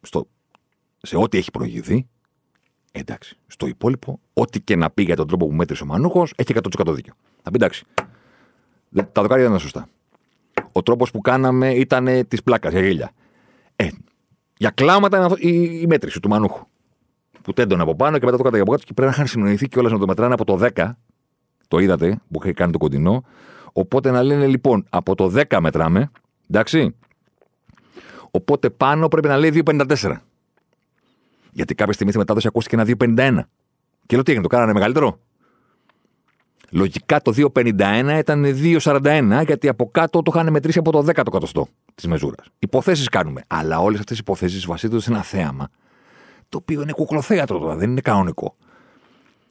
στο, σε ό,τι έχει προηγηθεί, εντάξει, στο υπόλοιπο, ό,τι και να πει για τον τρόπο που μέτρησε ο Μανούχος, έχει εκατό τοις εκατό δίκιο. Θα πει εντάξει. Τα δοκάρια ήταν σωστά. Ο τρόπος που κάναμε ήταν της πλάκας, για γέλια. Ε, για κλάματα ήταν η, η μέτρηση του Μανούχου. Που τέντωνε από πάνω και μετά το κάτω από κάτω. Και πρέπει να είχαν συνοηθεί κιόλας να το μετράνε από το δέκα. Το είδατε που είχε κάνει το κοντινό. Οπότε να λένε λοιπόν, από το δέκα μετράμε. Εντάξει. Οπότε πάνω πρέπει να λέει δύο πενήντα τέσσερα. Γιατί κάποια στιγμή στη μετάδοση ακούστηκε ένα δύο πενήντα ένα. Και λέω τι έγινε, το κάνανε μεγαλύτερο. Λογικά το δύο πενήντα ένα ήταν δύο σαράντα ένα, γιατί από κάτω το είχαν μετρήσει από το δέκα το εκατοστό της μεζούρας. Υποθέσεις κάνουμε. Αλλά όλες αυτές οι υποθέσεις βασίζονται σε ένα θέαμα, το οποίο είναι κουκλοθέατρο τώρα, δεν είναι κανονικό.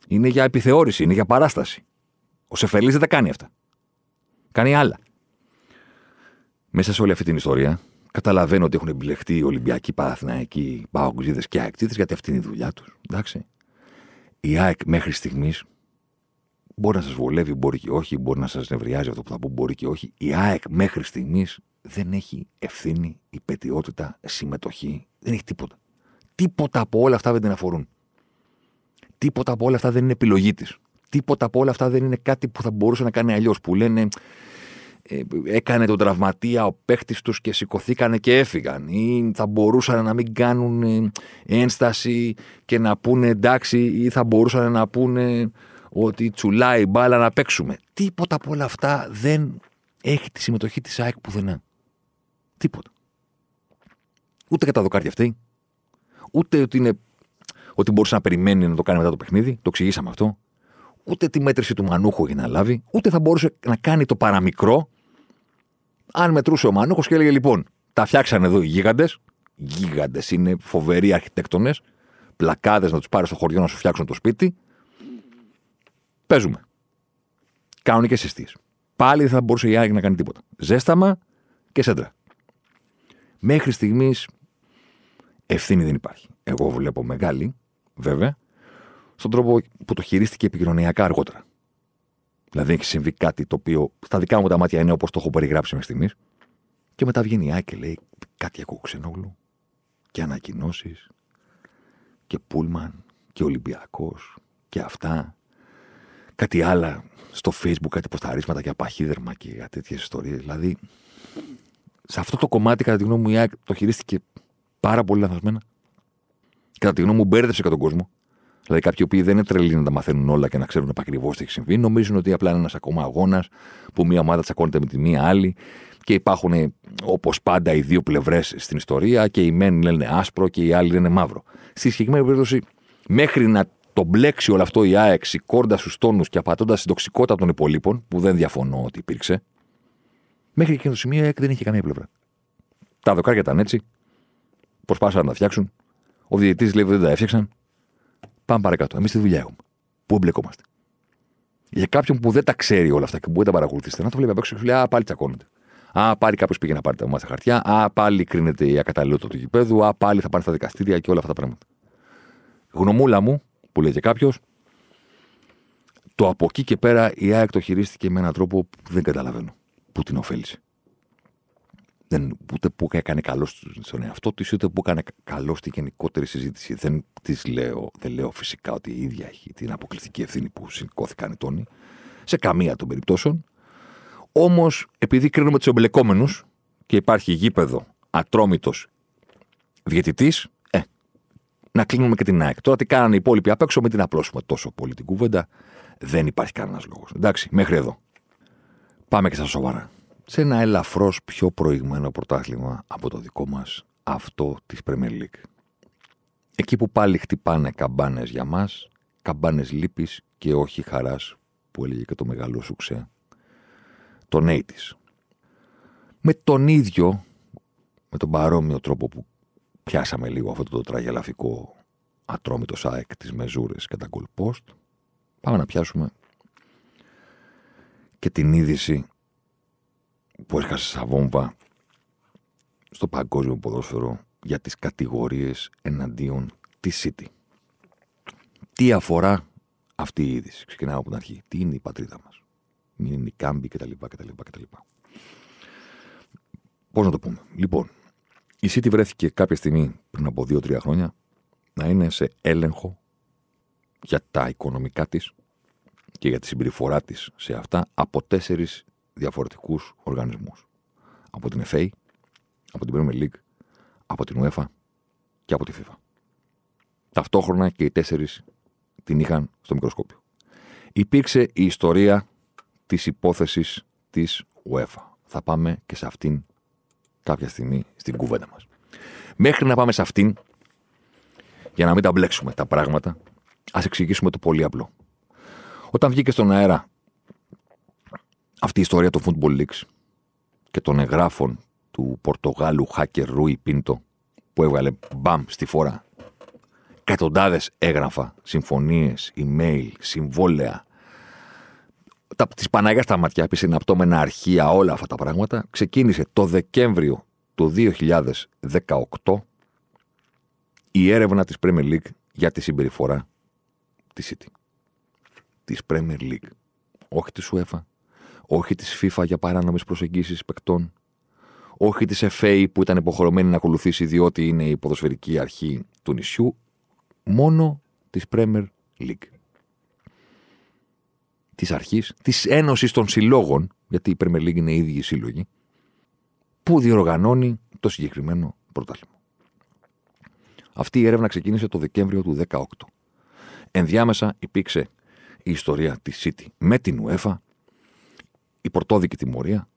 Είναι για επιθεώρηση, είναι για παράσταση. Ο Σεφελής δεν τα κάνει αυτά. Κάνει άλλα. Μέσα σε όλη αυτή την ιστορία, καταλαβαίνω ότι έχουν εμπλεχτεί οι Ολυμπιακοί, Παναθηναϊκοί, Παοξίδες και Αεκτίδες, γιατί αυτή είναι η δουλειά τους. Εντάξει. Η ΑΕΚ μέχρι στιγμής. Μπορεί να σας βολεύει, μπορεί και όχι, μπορεί να σας νευριάζει αυτό που θα πω, μπορεί και όχι. Η ΑΕΚ μέχρι στιγμής δεν έχει ευθύνη, υπαιτιότητα, συμμετοχή, δεν έχει τίποτα. Τίποτα από όλα αυτά δεν την αφορούν. Τίποτα από όλα αυτά δεν είναι επιλογή της. Τίποτα από όλα αυτά δεν είναι κάτι που θα μπορούσε να κάνει αλλιώς. Που λένε ε, έκανε τον τραυματία ο παίχτης τους και σηκωθήκανε και έφυγαν. Ή θα μπορούσαν να μην κάνουν ένσταση και να πούνε εντάξει, ή θα μπορούσαν να πούνε ότι τσουλάει μπάλα να παίξουμε. Τίποτα από όλα αυτά δεν έχει τη συμμετοχή της ΑΕΚ πουθενά. Τίποτα. Ούτε κατά δοκάρια αυτή. Ούτε ότι, είναι, ότι μπορούσε να περιμένει να το κάνει μετά το παιχνίδι. Το εξηγήσαμε αυτό. Ούτε τη μέτρηση του Μανούχου για να λάβει. Ούτε θα μπορούσε να κάνει το παραμικρό. Αν μετρούσε ο Μανούχος και έλεγε λοιπόν, τα φτιάξαν εδώ οι γίγαντες. Γίγαντες είναι φοβεροί αρχιτέκτονες. Πλακάδες να τους πάρεις στο χωριό να σου φτιάξουν το σπίτι. Παίζουμε. Κανονικές συστήσεις. Πάλι δεν θα μπορούσε η ΑΕΚ να κάνει τίποτα. Ζέσταμα και σέντρα. Μέχρι στιγμής ευθύνη δεν υπάρχει. Εγώ βλέπω μεγάλη, βέβαια, στον τρόπο που το χειρίστηκε επικοινωνιακά αργότερα. Δηλαδή έχει συμβεί κάτι το οποίο στα δικά μου τα μάτια είναι όπως το έχω περιγράψει μέχρι στιγμής. Και μετά βγαίνει η ΑΕΚ και λέει κάτι ακούω Ξενόγλου. Και ανακοινώσεις. Και Πούλμαν. Και Ολυμπιακός. Και αυτά. Κάτι άλλα στο Facebook, κάτι ποσταρίσματα για παχύδερμα και για τέτοιες ιστορίες. Δηλαδή, σε αυτό το κομμάτι, κατά τη γνώμη μου, η ΑΕΚ το χειρίστηκε πάρα πολύ λανθασμένα. Κατά τη γνώμη μου, μπέρδευσε και τον κόσμο. Δηλαδή, κάποιοι οποίοι δεν είναι τρελοί να τα μαθαίνουν όλα και να ξέρουν ακριβώς τι έχει συμβεί, νομίζουν ότι απλά είναι ένας ακόμα αγώνας που μία ομάδα τσακώνεται με τη μία άλλη και υπάρχουν όπως πάντα οι δύο πλευρές στην ιστορία και οι μεν λένε άσπρο και οι άλλοι λένε μαύρο. Στη συγκεκριμένη περίπτωση, μέχρι να το μπλέξει όλο αυτό η ΑΕΚ, σηκώντας στους τόνους και απατώντας την τοξικότητα των υπολείπων, που δεν διαφωνώ ότι υπήρξε, μέχρι εκείνο το σημείο η ΑΕΚ δεν είχε καμία πλευρά. Τα δοκάρια ήταν έτσι. Προσπάθησαν να τα φτιάξουν. Ο διαιτητής λέει ότι δεν τα έφτιαξαν. Πάμε παρακάτω. Εμείς τη δουλειά έχουμε. Πού εμπλεκόμαστε. Για κάποιον που δεν τα ξέρει όλα αυτά και που μπορεί να τα παρακολουθεί στενά, το βλέπει απ' έξω και λέει α, πάλι τσακώνονται. Α, πάλι κάποιο πήγε να πάρει τα μάτια χαρτιά. Α, πάλι κρίνεται η ακαταλληλότητα του γηπέδου. Α, πάλι θα πάνε στα δικαστήρια και όλα αυτά τα πράγματα. Γνωμούλα μου, που λέει και κάποιος, το από εκεί και πέρα η ΑΕΚ το χειρίστηκε με έναν τρόπο που δεν καταλαβαίνω. Που την ωφέλησε. Δεν, ούτε που έκανε καλό στον εαυτό της, ούτε που έκανε καλό στη γενικότερη συζήτηση. Δεν, της λέω, δεν λέω φυσικά ότι η ίδια έχει την αποκλειστική ευθύνη που σηκώθηκαν οι τόνοι, σε καμία των περιπτώσεων. Όμως, επειδή κρίνουμε τους εμπλεκόμενους και υπάρχει γήπεδο, Ατρόμητος, διαιτητής, να κλείνουμε και την ΑΕΚ. Τώρα τι κάνανε οι υπόλοιποι απ' έξω, μην την απλώσουμε τόσο πολύ την κουβέντα. Δεν υπάρχει κανένας λόγος. Εντάξει, μέχρι εδώ. Πάμε και στα σοβαρά. Σε ένα ελαφρώς πιο προηγμένο πρωτάθλημα από το δικό μας, αυτό της Premier League. Εκεί που πάλι χτυπάνε καμπάνες για μας, καμπάνες λύπης και όχι χαράς, που έλεγε και το μεγάλο σου ξέ, τον ογδόντα. Με τον ίδιο, με τον παρόμοιο τρόπο που πιάσαμε λίγο αυτό το τραγελαφικό Ατρόμητος ΑΕΚ, τις μεζούρες και τα γκολ πόστ, πάμε να πιάσουμε και την είδηση που έχασε σαν βόμβα στο παγκόσμιο ποδόσφαιρο για τις κατηγορίες εναντίον της City. Τι αφορά αυτή η είδηση. Ξεκινάμε από την αρχή. Τι είναι η πατρίδα μας. Είναι η Κάμπη κτλ. Πώς να το πούμε. Λοιπόν, η City βρέθηκε κάποια στιγμή πριν από δύο τρία χρόνια να είναι σε έλεγχο για τα οικονομικά της και για τη συμπεριφορά της σε αυτά από τέσσερις διαφορετικούς οργανισμούς. Από την εφ έι, από την Premier League, από την UEFA και από τη FIFA. Ταυτόχρονα και οι τέσσερις την είχαν στο μικροσκόπιο. Υπήρξε η ιστορία της υπόθεσης της UEFA. Θα πάμε και σε αυτήν κάποια στιγμή στην κουβέντα μας. Μέχρι να πάμε σε αυτήν, για να μην τα μπλέξουμε τα πράγματα, ας εξηγήσουμε το πολύ απλό. Όταν βγήκε στον αέρα αυτή η ιστορία του Football Leaks και των εγγράφων του Πορτογάλου hacker Rui Pinto, που έβγαλε μπαμ στη φορά εκατοντάδες έγγραφα, συμφωνίες, email, συμβόλαια, της Παναγιάς τα ματιά, συναπτώμενα αρχεία, όλα αυτά τα πράγματα, ξεκίνησε το Δεκέμβριο του δύο χιλιάδες δεκαοκτώ η έρευνα της Premier League για τη συμπεριφορά της City. Της Premier League. Όχι της UEFA, όχι της FIFA για παράνομες προσεγγίσεις παικτών, όχι της εφ έι που ήταν υποχρεωμένη να ακολουθήσει διότι είναι η ποδοσφαιρική αρχή του νησιού, μόνο της Premier League. Της αρχής, της Ένωσης των Συλλόγων, γιατί η Premier League είναι οι ίδιοι σύλλογοι, που διοργανώνει το συγκεκριμένο πρωτάθλημα. Αυτή η έρευνα ξεκίνησε το Δεκέμβριο του δύο χιλιάδες δεκαοκτώ. Ενδιάμεσα υπήρξε η ιστορία της City με την UEFA, η πρωτόδικη τιμωρία,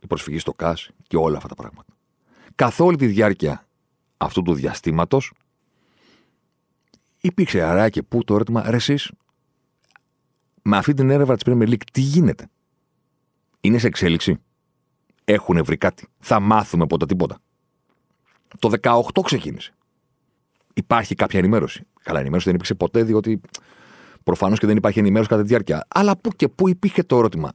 η προσφυγή στο ΚΑΣ και όλα αυτά τα πράγματα. καθ' όλη τη διάρκεια αυτού του διαστήματος υπήρξε αρά και πού το ερώτημα, ρε εσείς, με αυτή την έρευνα της Premier League, τι γίνεται? Είναι σε εξέλιξη? Έχουνε βρει κάτι? Θα μάθουμε ποτέ τίποτα? Το δεκαοκτώ ξεκίνησε. Υπάρχει κάποια ενημέρωση? Καλά, ενημέρωση δεν υπήρξε ποτέ, διότι προφανώς και δεν υπάρχει ενημέρωση κατά τη διάρκεια. Αλλά πού και πού υπήρχε το ερώτημα.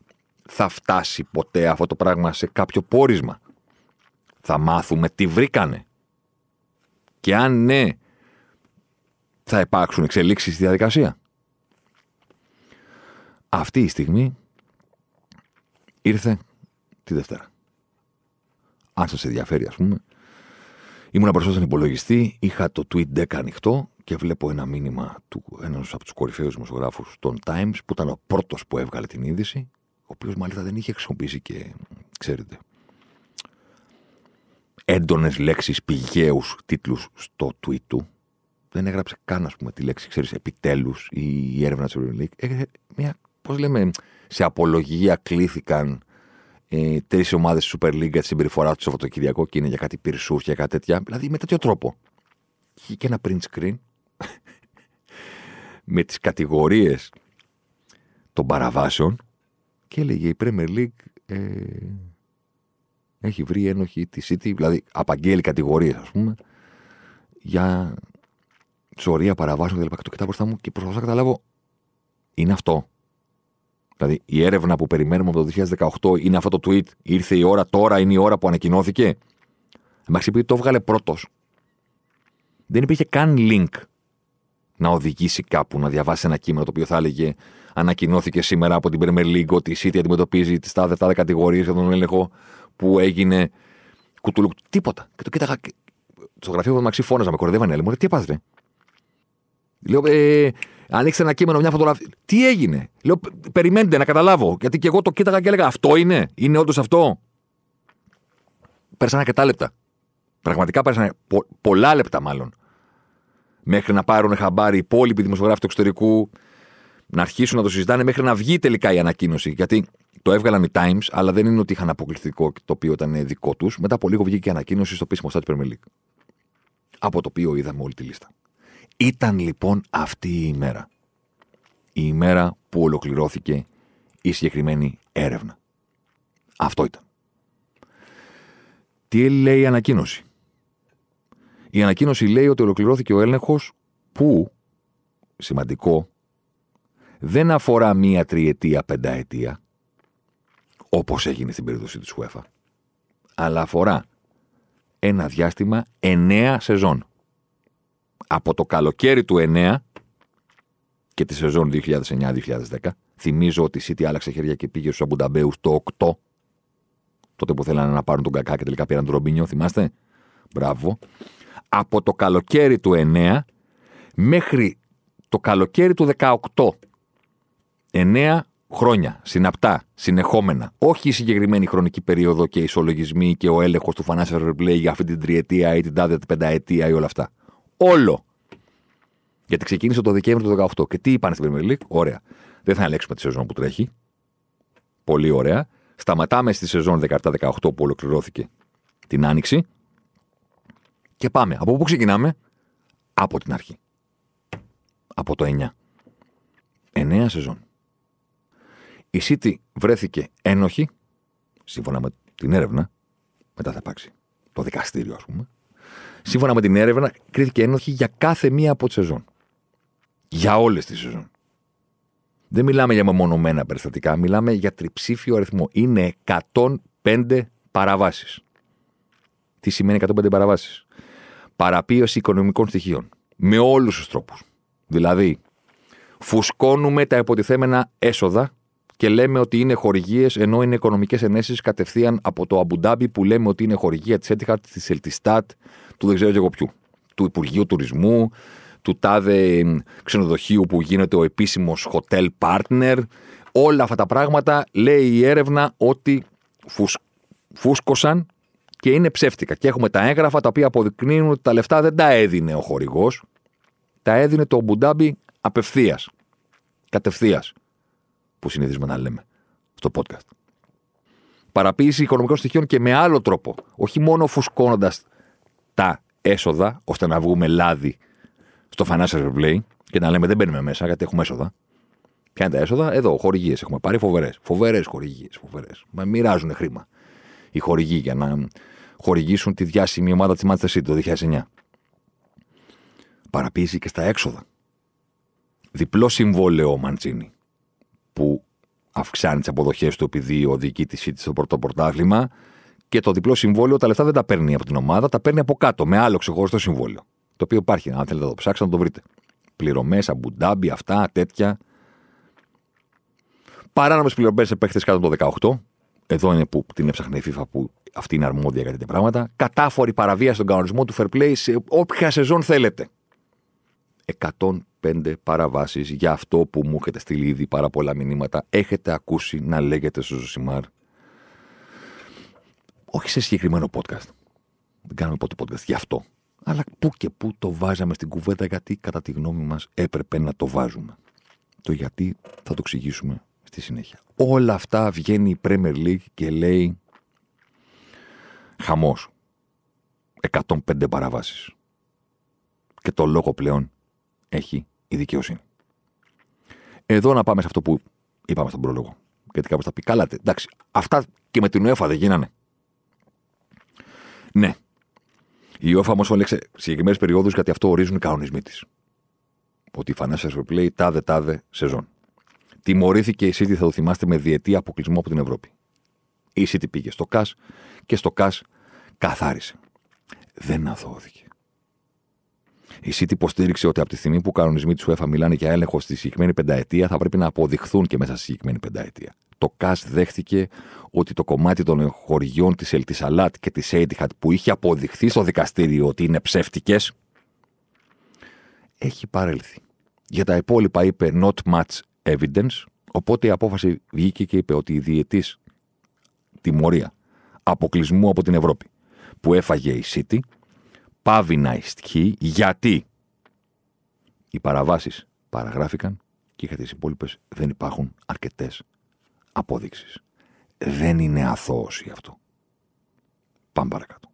Θα φτάσει ποτέ αυτό το πράγμα σε κάποιο πόρισμα? Θα μάθουμε τι βρήκανε? Και αν ναι, θα υπάρξουν εξελίξεις στη διαδικασία? Αυτή η στιγμή ήρθε τη Δευτέρα. Αν σας ενδιαφέρει, ας πούμε, ήμουν μπροστά στον υπολογιστή, είχα το tweet deck ανοιχτό και βλέπω ένα μήνυμα του ενός από τους κορυφαίους δημοσιογράφους των Times, που ήταν ο πρώτος που έβγαλε την είδηση, ο οποίος μάλιστα δεν είχε χρησιμοποιήσει και, ξέρετε, έντονες λέξεις, πηγαίους τίτλους στο tweet του. Δεν έγραψε καν, ας πούμε, τη λέξη, ξέρεις, επιτέλους, η έρευνα της Premier League. Έγραψε μια, πώς λέμε, σε απολογία κλήθηκαν ε, τρεις ομάδες της Super League για τη συμπεριφορά του Σαββατοκυριακό και είναι για κάτι πυρσούχια, κάτι τέτοια. Δηλαδή με τέτοιο τρόπο. Είχε και ένα print screen με τις κατηγορίες των παραβάσεων και έλεγε η Premier League ε, έχει βρει ένοχη τη City, δηλαδή απαγγέλει κατηγορίες, ας πούμε, για σωρία παραβάσεων κλπ. Και το κοιτάω μπροστά μου και προσπαθώ να καταλάβω, είναι αυτό? Δηλαδή η έρευνα που περιμένουμε από το δύο χιλιάδες δεκαοκτώ είναι αυτό το tweet? Ήρθε η ώρα, τώρα είναι η ώρα που ανακοινώθηκε? Μα επειδή το έβγαλε πρώτος, δεν υπήρχε καν link να οδηγήσει κάπου, να διαβάσει ένα κείμενο το οποίο θα έλεγε ανακοινώθηκε σήμερα από την Premier League ότι η City αντιμετωπίζει τις τάδε τάδε κατηγορίες για τον έλεγχο που έγινε κουτουλούκ. Τίποτα. Και το κοίταγα. Στο γραφείο του Μαξί φώναζα, με κορδεύανε, έλεγε, τι έπαθες? Λέω, ε, ανοίξτε ένα κείμενο, μια φωτογραφία. Τι έγινε? Λέω, περιμένετε να καταλάβω. Γιατί και εγώ το κοίταγα και έλεγα, αυτό είναι? Είναι όντως αυτό? Πέρασαν αρκετά λεπτά. Πραγματικά πέρασαν πο, πολλά λεπτά, μάλλον. Μέχρι να πάρουν χαμπάρι οι υπόλοιποι δημοσιογράφοι του εξωτερικού, να αρχίσουν να το συζητάνε, μέχρι να βγει τελικά η ανακοίνωση. Γιατί το έβγαλαν οι Times, αλλά δεν είναι ότι είχαν αποκλειστικό το οποίο ήταν δικό του. Μετά από λίγο βγήκε η ανακοίνωση στο επίσημο site Premier League, από το οποίο είδαμε όλη τη λίστα. Ήταν λοιπόν αυτή η ημέρα. Η ημέρα που ολοκληρώθηκε η συγκεκριμένη έρευνα. Αυτό ήταν. Τι λέει η ανακοίνωση? Η ανακοίνωση λέει ότι ολοκληρώθηκε ο έλεγχος που, σημαντικό, δεν αφορά μία τριετία, πενταετία, όπως έγινε στην περίπτωση της UEFA, αλλά αφορά ένα διάστημα εννέα σεζόν. Από το καλοκαίρι του εννέα και τη σεζόν δύο χιλιάδες εννέα δύο χιλιάδες δέκα, θυμίζω ότι η City άλλαξε χέρια και πήγε στους Αμπουνταμπέους το οκτώ, τότε που θέλανε να πάρουν τον Κακά και τελικά πήραν τον Ρομπίνιο, θυμάστε? Μπράβο. Από το καλοκαίρι του εννέα μέχρι το καλοκαίρι του δεκαοκτώ. εννέα χρόνια, συναπτά, συνεχόμενα. Όχι η συγκεκριμένη χρονική περίοδο και οι ισολογισμοί και ο έλεγχος του Financial Fair Play για αυτή την τριετία ή την τάδε πενταετία ή όλα αυτά. Όλο. Γιατί ξεκίνησε το Δεκέμβριο του δεκαοκτώ. Και τι είπαν στην Premier League? Ωραία. Δεν θα ελέγξουμε τη σεζόν που τρέχει. Πολύ ωραία. Σταματάμε στη σεζόν δεκαεπτά δεκαοκτώ που ολοκληρώθηκε την Άνοιξη. Και πάμε. Από πού ξεκινάμε? Από την αρχή. Από το εννέα. εννέα σεζόν. Η City βρέθηκε ένοχη, σύμφωνα με την έρευνα, μετά θα υπάρξει το δικαστήριο, ας πούμε, σύμφωνα με την έρευνα, κρίθηκε ένοχη για κάθε μία από τη σεζόν. Για όλες τη σεζόν. Δεν μιλάμε για μεμονωμένα περιστατικά, μιλάμε για τριψήφιο αριθμό. Είναι εκατόν πέντε παραβάσεις. Τι σημαίνει εκατόν πέντε παραβάσεις? Παραπίωση οικονομικών στοιχείων. Με όλους τους τρόπους. Δηλαδή, φουσκώνουμε τα υποτιθέμενα έσοδα και λέμε ότι είναι χορηγίες, ενώ είναι οικονομικές ενέσεις κατευθείαν από το Αμπουντάμπι, που λέμε ότι είναι χορηγία της Έντιχαρτ, της Ελτισσαλάτ, του δεν ξέρω και εγώ ποιου, του Υπουργείου Τουρισμού, του τάδε ξενοδοχείου που γίνεται ο επίσημος hotel partner. Όλα αυτά τα πράγματα λέει η έρευνα ότι φουσ... φούσκωσαν και είναι ψεύτικα. Και έχουμε τα έγγραφα τα οποία αποδεικνύουν ότι τα λεφτά δεν τα έδινε ο χορηγός, τα έδινε το Αμπουντάμπι απευθείας. Κατευθείας. Που συνηθίζουμε να λέμε στο podcast. παραποίηση οικονομικών στοιχείων και με άλλο τρόπο. Όχι μόνο φουσκώνοντας τα έσοδα, ώστε να βγούμε λάδι στο financial play και να λέμε δεν μπαίνουμε μέσα γιατί έχουμε έσοδα. Ποια είναι τα έσοδα? Εδώ, χορηγίες έχουμε πάρει φοβερές. Φοβερές χορηγίες. Φοβερές. Μα μοιράζουν χρήμα οι χορηγοί για να χορηγήσουν τη διάσημη ομάδα της Μάντσεστερ Σίτι το δύο χιλιάδες εννιά. Παραποίηση και στα έξοδα. Διπλό συμβόλαιο ο Μαντσίνι που αυξάνει τις αποδοχές του επειδή οδηγεί τη Σίτι στο πρώτο πρωτάθλημα, και το διπλό συμβόλαιο τα λεφτά δεν τα παίρνει από την ομάδα, τα παίρνει από κάτω με άλλο ξεχωριστό συμβόλαιο. Το οποίο υπάρχει, αν θέλετε να το ψάξετε να το βρείτε. Πληρωμές, Αμπουντάμπι, αυτά, τέτοια. Παράνομες πληρωμές σε παίχτες κάτω από το δεκαοκτώ. Εδώ είναι που την έψαχνε η FIFA, που αυτή είναι αρμόδια για τέτοια πράγματα. Κατάφορη παραβίαση των κανονισμών του fair play σε όποια σεζόν θέλετε. εκατόν πέντε παραβάσεις για αυτό που μου έχετε στείλει ήδη πάρα πολλά μηνύματα. Έχετε ακούσει να λέγεται στο Ζωσιμάρ. Όχι σε συγκεκριμένο podcast. Δεν κάνουμε ποτέ podcast γι' αυτό. Αλλά πού και πού το βάζαμε στην κουβέντα, γιατί κατά τη γνώμη μας έπρεπε να το βάζουμε. Το γιατί θα το εξηγήσουμε στη συνέχεια. Όλα αυτά βγαίνει η Premier League και λέει χαμός. εκατόν πέντε παραβάσεις. Και το λόγο πλέον έχει η δικαιοσύνη. Εδώ να πάμε σε αυτό που είπαμε στον πρόλογο. Γιατί κάποιος θα πει, καλά, εντάξει, αυτά και με την UEFA δεν γίνανε? Ναι. Η UEFA όμως όλεξε συγκεκριμένες περιόδους, γιατί αυτό ορίζουν οι κανονισμοί της. Ότι η financial play τάδε τάδε σεζόν. Τιμωρήθηκε η City, θα το θυμάστε, με διετή αποκλεισμό από την Ευρώπη. Η City πήγε στο ΚΑΣ και στο ΚΑΣ καθάρισε. Δεν αθώθηκε. Η City υποστήριξε ότι από τη στιγμή που οι κανονισμοί της UEFA μιλάνε για έλεγχο στη συγκεκριμένη πενταετία, θα πρέπει να αποδειχθούν και μέσα στη συγκεκριμένη πενταετία. Το ΚΑΣ δέχτηκε ότι το κομμάτι των χορηγιών της Ελτισσαλάτ και της Έντιχαρτ που είχε αποδειχθεί στο δικαστήριο ότι είναι ψεύτικες, έχει παρέλθει. Για τα υπόλοιπα είπε not much evidence, οπότε η απόφαση βγήκε και είπε ότι η διετής τιμωρία αποκλεισμού από την Ευρώπη που έφαγε η City πάβει να ισχύει, γιατί οι παραβάσεις παραγράφηκαν και για τις υπόλοιπες δεν υπάρχουν αρκετές αποδείξεις. Δεν είναι αθώωση αυτό. Πάμε παρακάτω.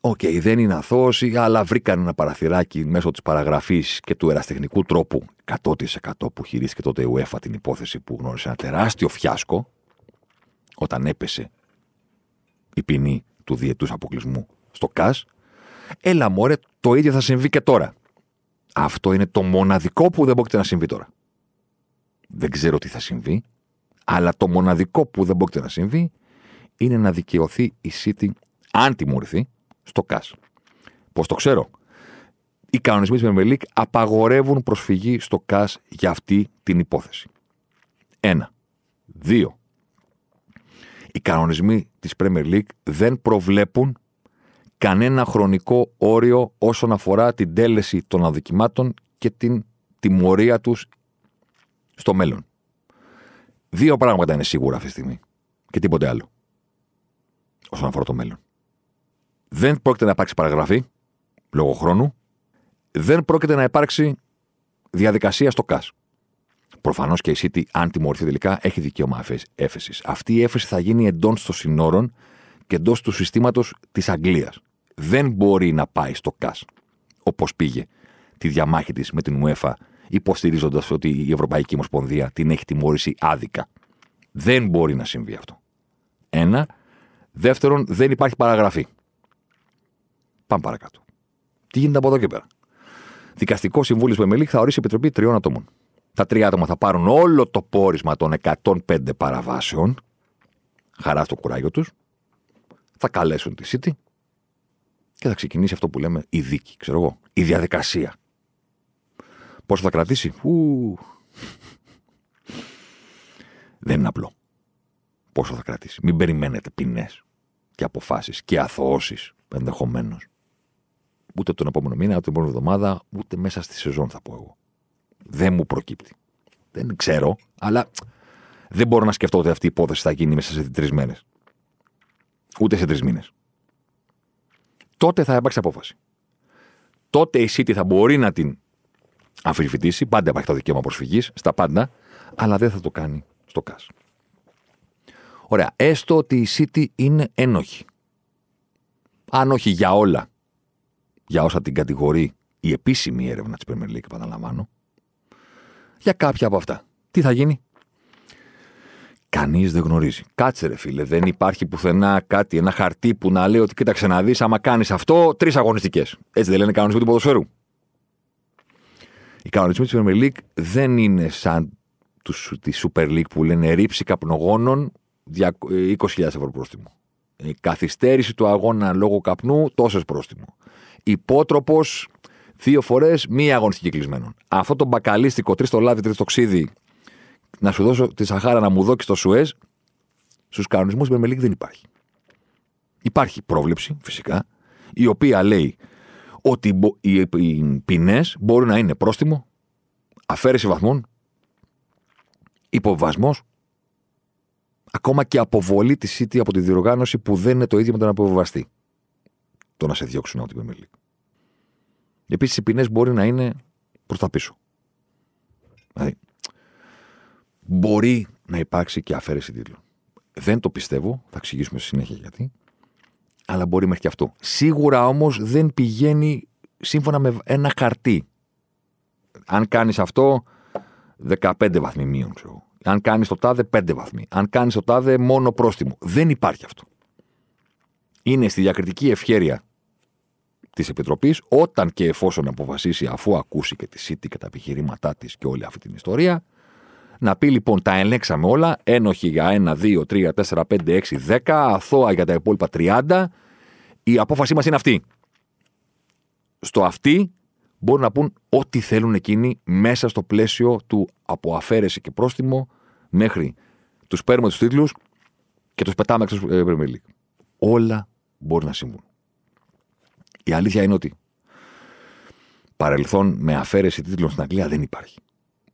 Οκ, okay, δεν είναι αθώωση, αλλά βρήκαν ένα παραθυράκι μέσω της παραγραφής και του ερασιτεχνικού τρόπου εκατό τοις εκατό που χειρίστηκε τότε η UEFA την υπόθεση, που γνώρισε ένα τεράστιο φιάσκο όταν έπεσε η ποινή του διετούς αποκλεισμού στο ΚΑΣ. Έλα μωρέ, το ίδιο θα συμβεί και τώρα. Αυτό είναι το μοναδικό που δεν πρόκειται να συμβεί τώρα. Δεν ξέρω τι θα συμβεί, αλλά το μοναδικό που δεν πρόκειται να συμβεί είναι να δικαιωθεί η City, αν τιμωρηθεί, στο ΚΑΣ. Πώς το ξέρω? Οι κανονισμοί της Premier League απαγορεύουν προσφυγή στο ΚΑΣ για αυτή την υπόθεση. Ένα. Δύο. Οι κανονισμοί της Premier League δεν προβλέπουν κανένα χρονικό όριο όσον αφορά την τέλεση των αδικημάτων και την τιμωρία τους στο μέλλον. Δύο πράγματα είναι σίγουρα αυτή τη στιγμή και τίποτε άλλο όσον αφορά το μέλλον. Δεν πρόκειται να υπάρξει παραγραφή λόγω χρόνου. Δεν πρόκειται να υπάρξει διαδικασία στο ΚΑΣ. Προφανώς και η City, αν τιμωρηθεί τελικά, έχει δικαίωμα έφεσης. Αυτή η έφεση θα γίνει εντός των συνόρων και εντός του συστήματος της Αγγλίας. Δεν μπορεί να πάει στο ΚΑΣ, όπως πήγε τη διαμάχη της με την UEFA, υποστηρίζοντας ότι η Ευρωπαϊκή Ομοσπονδία την έχει τιμωρήσει άδικα. Δεν μπορεί να συμβεί αυτό. Ένα. Δεύτερον, δεν υπάρχει παραγραφή. Πάμε παρακάτω. Τι γίνεται από εδώ και πέρα? Δικαστικό Συμβούλιο Premier League θα ορίσει επιτροπή τριών ατόμων. Τα τρία άτομα θα πάρουν όλο το πόρισμα των εκατόν πέντε παραβάσεων, χαρά στο κουράγιο τους, θα καλέσουν τη City και θα ξεκινήσει αυτό που λέμε η δίκη, ξέρω εγώ, η διαδικασία. Πόσο θα κρατήσει? Ου. Δεν είναι απλό. Πόσο θα κρατήσει? Μην περιμένετε ποινές και αποφάσεις και αθωώσεις ενδεχομένως. Ούτε τον επόμενο μήνα, ούτε την επόμενη εβδομάδα, ούτε μέσα στη σεζόν θα πω εγώ. Δεν μου προκύπτει. Δεν ξέρω, αλλά δεν μπορώ να σκεφτώ ότι αυτή η υπόθεση θα γίνει μέσα σε τρεις μέρες. Ούτε σε τρεις μήνες. Τότε θα υπάρξει απόφαση. Τότε η City θα μπορεί να την αμφισβητήσει. Πάντα υπάρχει το δικαίωμα προσφυγής, στα πάντα, αλλά δεν θα το κάνει στο ΚΑΣ. Ωραία, έστω ότι η City είναι ένοχη. Αν όχι για όλα, για όσα την κατηγορεί η επίσημη έρευνα της Premier League, επαναλαμβάνω, για κάποια από αυτά. Τι θα γίνει? Κανείς δεν γνωρίζει. Κάτσε ρε φίλε, δεν υπάρχει πουθενά κάτι, ένα χαρτί που να λέει ότι κοίταξε να δεις, άμα κάνεις αυτό, τρεις αγωνιστικές. Έτσι δεν λένε κανονισμοί του ποδοσφαίρου? Οι κανονισμοί της Premier League δεν είναι σαν τη Super League που λένε ρήψη καπνογόνων είκοσι χιλιάδες ευρώ πρόστιμο. Η καθυστέρηση του αγώνα λόγω καπνού, τόσες πρόστιμο. Υπότροπος δύο φορές μία αγωνιστική κλεισμένων. Αυτό το μπακαλίστικο τρεις το λάδι, τρεις το ξύδι, να σου δώσω τη Σαχάρα να μου δώκεις το Σουέζ, στους κανονισμούς Premier League δεν υπάρχει. Υπάρχει πρόβλεψη, φυσικά, η οποία λέει ότι οι ποινές μπορούν να είναι πρόστιμο, αφαίρεση βαθμών, υποβιβασμός, ακόμα και αποβολή της City από τη διοργάνωση, που δεν είναι το ίδιο με τον αποβιβαστή. Το να σε διώξουν από την Premier League. Επίσης, οι ποινές μπορεί να είναι προς τα πίσω. Δηλαδή, μπορεί να υπάρξει και αφαίρεση τίτλου. Δεν το πιστεύω, θα εξηγήσουμε στη συνέχεια γιατί, αλλά μπορεί μέχρι και αυτό. Σίγουρα όμως δεν πηγαίνει σύμφωνα με ένα χαρτί. Αν κάνεις αυτό, δεκαπέντε βαθμοί μείον, ξέρω. Αν κάνεις το τάδε, πέντε βαθμοί. Αν κάνεις το τάδε, μόνο πρόστιμο. Δεν υπάρχει αυτό. Είναι στη διακριτική ευχέρεια της Επιτροπής, όταν και εφόσον αποφασίσει, αφού ακούσει και τη City και τα επιχειρήματά της και όλη αυτή την ιστορία, να πει λοιπόν τα ελέγξαμε όλα, ένοχη για ένα, δύο, τρία, τέσσερα, πέντε, έξι, δέκα, αθώα για τα υπόλοιπα τριάντα, η απόφασή μας είναι αυτή. Στο αυτή μπορούν να πούν ό,τι θέλουν εκείνοι μέσα στο πλαίσιο του από αφαίρεση και πρόστιμο μέχρι τους παίρνουμε τους τίτλους και τους πετάμε εξ Premier League. Όλα μπορεί να συμβούν. Η αλήθεια είναι ότι παρελθόν με αφαίρεση τίτλων στην Αγγλία δεν υπάρχει.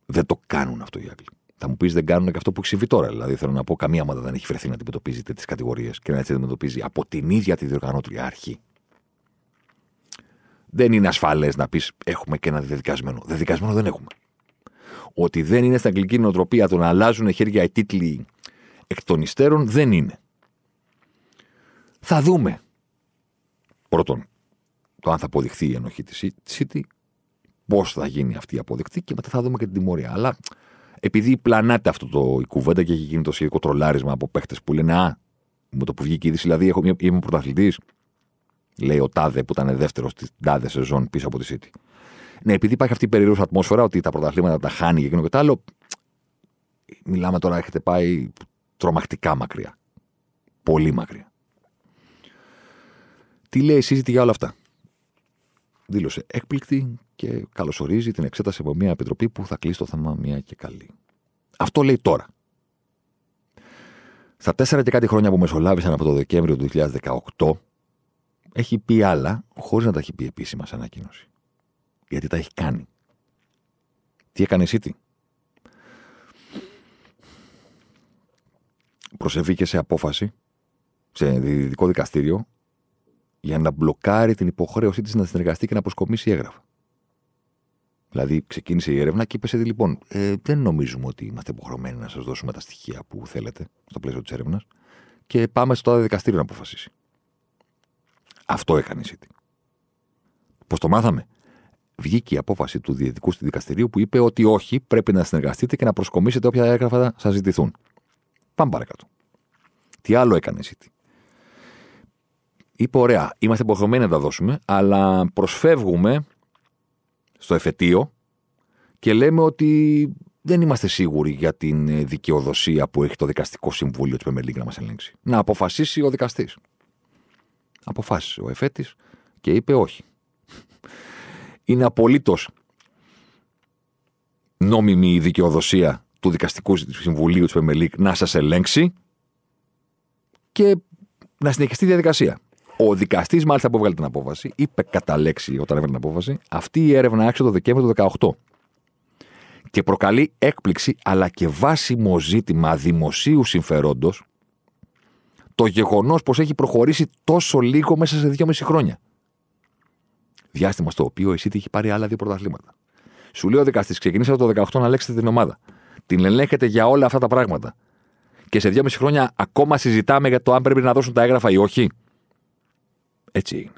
Δεν το κάνουν αυτό οι Άγγλοι. Θα μου πεις δεν κάνουν και αυτό που έχει συμβεί τώρα. Δηλαδή, θέλω να πω, καμία ομάδα δεν έχει βρεθεί να αντιμετωπίζει τέτοιες κατηγορίες και να τις αντιμετωπίζει από την ίδια τη διοργανώτρια αρχή. Δεν είναι ασφαλές να πεις έχουμε και ένα δεδικασμένο. Δεδικασμένο δεν έχουμε. Ότι δεν είναι στην αγγλική νοοτροπία το να αλλάζουν χέρια οι τίτλοι εκ των υστέρων, δεν είναι. Θα δούμε. Πρώτον, το αν θα αποδειχθεί η ενοχή της City, πώς θα γίνει αυτή η αποδεκτή, και μετά θα δούμε και την τιμωρία. Αλλά επειδή πλανάται αυτό το η κουβέντα και έχει γίνει το σχετικό τρολάρισμα από παίχτες που λένε α, με το που βγήκε η είδηση, δηλαδή έχω, είμαι πρωταθλητής, λέει ο τάδε που ήταν δεύτερος τη τάδε σεζόν πίσω από τη City. Ναι, επειδή υπάρχει αυτή η περίεργη ατμόσφαιρα ότι τα πρωταθλήματα τα χάνει και εκείνο και το άλλο, μιλάμε τώρα, έχετε πάει τρομακτικά μακριά. Πολύ μακριά. Τι λέει η συζήτηση για όλα αυτά? Δήλωσε έκπληκτη και καλωσορίζει την εξέταση από μια επιτροπή που θα κλείσει το θέμα μια και καλή. Αυτό λέει τώρα. Στα τέσσερα και κάτι χρόνια που μεσολάβησαν από το Δεκέμβριο του δύο χιλιάδες δεκαοκτώ, έχει πει άλλα χωρίς να τα έχει πει επίσημα σε ανακοίνωση. Γιατί τα έχει κάνει. Τι έκανε η City? Προσεβήκε σε απόφαση, σε διοικητικό δικαστήριο, για να μπλοκάρει την υποχρέωσή της να συνεργαστεί και να προσκομίσει έγγραφα. Δηλαδή, ξεκίνησε η έρευνα και είπε σε τι, λοιπόν, ε, δεν νομίζουμε ότι είμαστε υποχρεωμένοι να σας δώσουμε τα στοιχεία που θέλετε στο πλαίσιο της έρευνας και πάμε στο τάδε δικαστήριο να αποφασίσει. Αυτό έκανε η City. Πώς το μάθαμε? Βγήκε η απόφαση του διαιτητικού δικαστηρίου που είπε ότι όχι, πρέπει να συνεργαστείτε και να προσκομίσετε όποια έγγραφα σας ζητηθούν. Πάμε παρακάτω. Τι άλλο έκανε η City? Είπε, ωραία, είμαστε υποχρεωμένοι να τα δώσουμε, αλλά προσφεύγουμε στο εφετείο και λέμε ότι δεν είμαστε σίγουροι για την δικαιοδοσία που έχει το δικαστικό συμβούλιο του Premier League να μας ελέγξει. Να αποφασίσει ο δικαστής. Αποφάσισε ο εφέτης και είπε όχι. Είναι απολύτως νόμιμη η δικαιοδοσία του δικαστικού συμβουλίου του Premier League να σας ελέγξει και να συνεχιστεί η διαδικασία. Ο δικαστής, μάλιστα, που έβγαλε την απόφαση, είπε κατά λέξη όταν έβγαλε την απόφαση, αυτή η έρευνα άρχισε το Δεκέμβριο του δύο χιλιάδες δεκαοκτώ και προκαλεί έκπληξη αλλά και βάσιμο ζήτημα δημοσίου συμφερόντος το γεγονός πως έχει προχωρήσει τόσο λίγο μέσα σε δυόμιση χρόνια. Διάστημα στο οποίο η City έχει πάρει άλλα δύο πρωταθλήματα. Σου λέει ο δικαστής, ξεκινήσατε το δύο χιλιάδες δεκαοκτώ να ελέγξετε την ομάδα. Την ελέγχετε για όλα αυτά τα πράγματα. και σε δυόμιση χρόνια ακόμα συζητάμε για το αν πρέπει να δώσουν τα έγγραφα ή όχι. Έτσι είναι.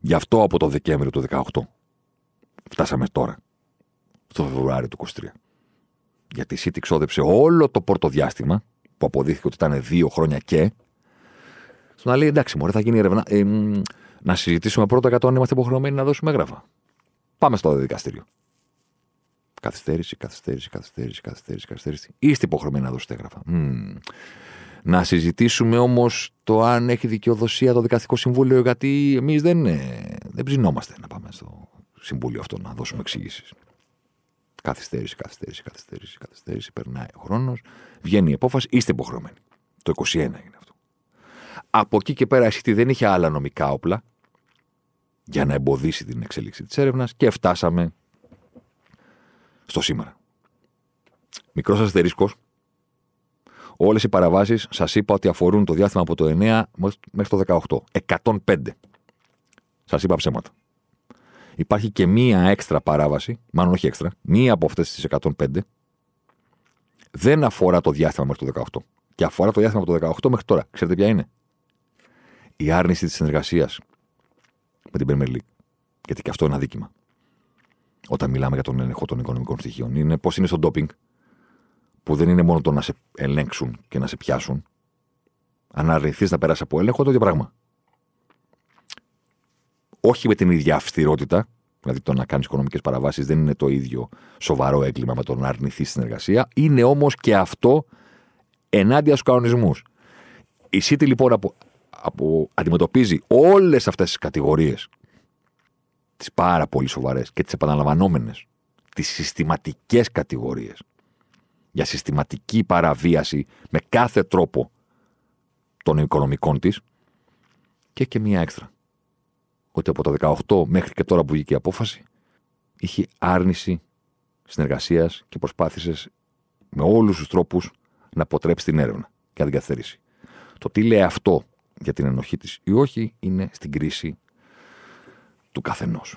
Γι' αυτό από το Δεκέμβριο του δύο χιλιάδες δεκαοκτώ φτάσαμε τώρα, στο Φεβρουάριο του είκοσι τρία. Γιατί η City ξόδεψε όλο το πρώτο διάστημα, που αποδείχθηκε ότι ήταν δύο χρόνια και, στο να λέει εντάξει, μωρέ, θα γίνει ερευνά. Ε, να συζητήσουμε πρώτα για το αν είμαστε υποχρεωμένοι να δώσουμε έγγραφα. Πάμε στο δικαστήριο. Καθυστέρηση, καθυστέρηση, καθυστέρηση, καθυστέρηση, καθυστέρηση. Είστε υποχρεωμένοι να δώσετε έγγραφα. Mm. Να συζητήσουμε όμως το αν έχει δικαιοδοσία το δικαστικό συμβούλιο, γιατί εμείς δεν, δεν ψινόμαστε να πάμε στο συμβούλιο αυτό να δώσουμε εξηγήσεις. Καθυστέρηση, καθυστέρηση, καθυστέρηση, καθυστέρηση. Περνάει ο χρόνος, βγαίνει η απόφαση, είστε υποχρεωμένοι. Το είκοσι ένα έγινε αυτό. Από εκεί και πέρα η City δεν είχε άλλα νομικά όπλα για να εμποδίσει την εξέλιξη της έρευνας και φτάσαμε στο σήμερα. Μικρός αστερίσκος. Όλες οι παραβάσεις σας είπα ότι αφορούν το διάστημα από το εννιά μέχρι το δεκαοκτώ. εκατόν πέντε. Σας είπα ψέματα. Υπάρχει και μία έξτρα παράβαση, μάλλον όχι έξτρα, μία από αυτές τις εκατόν πέντε δεν αφορά το διάστημα μέχρι το δεκαοκτώ. Και αφορά το διάστημα από το δεκαοκτώ μέχρι τώρα. Ξέρετε ποια είναι? Η άρνηση της συνεργασίας με την Premier League. Γιατί και αυτό είναι αδίκημα. Όταν μιλάμε για τον έλεγχο των οικονομικών στοιχείων, είναι πώς είναι στο ντόπινγκ, που δεν είναι μόνο το να σε ελέγξουν και να σε πιάσουν. Αν αρνηθείς να περάσεις από έλεγχο, το ίδιο πράγμα. Όχι με την ίδια αυστηρότητα, δηλαδή το να κάνεις οικονομικές παραβάσεις δεν είναι το ίδιο σοβαρό έγκλημα με το να αρνηθείς συνεργασία, είναι όμως και αυτό ενάντια στους κανονισμούς. Η City λοιπόν απο, απο, αντιμετωπίζει όλες αυτές τις κατηγορίες, τις πάρα πολύ σοβαρές και τις επαναλαμβανόμενες, τις συστηματικές κατηγορίες για συστηματική παραβίαση με κάθε τρόπο των οικονομικών της και και μία έξτρα. Ότι από το δεκαοκτώ μέχρι και τώρα που βγήκε η απόφαση είχε άρνηση συνεργασίας και προσπάθησε με όλους τους τρόπους να αποτρέψει την έρευνα και να την καθυστερήσει. Το τι λέει αυτό για την ενοχή της ή όχι είναι στην κρίση του καθενός.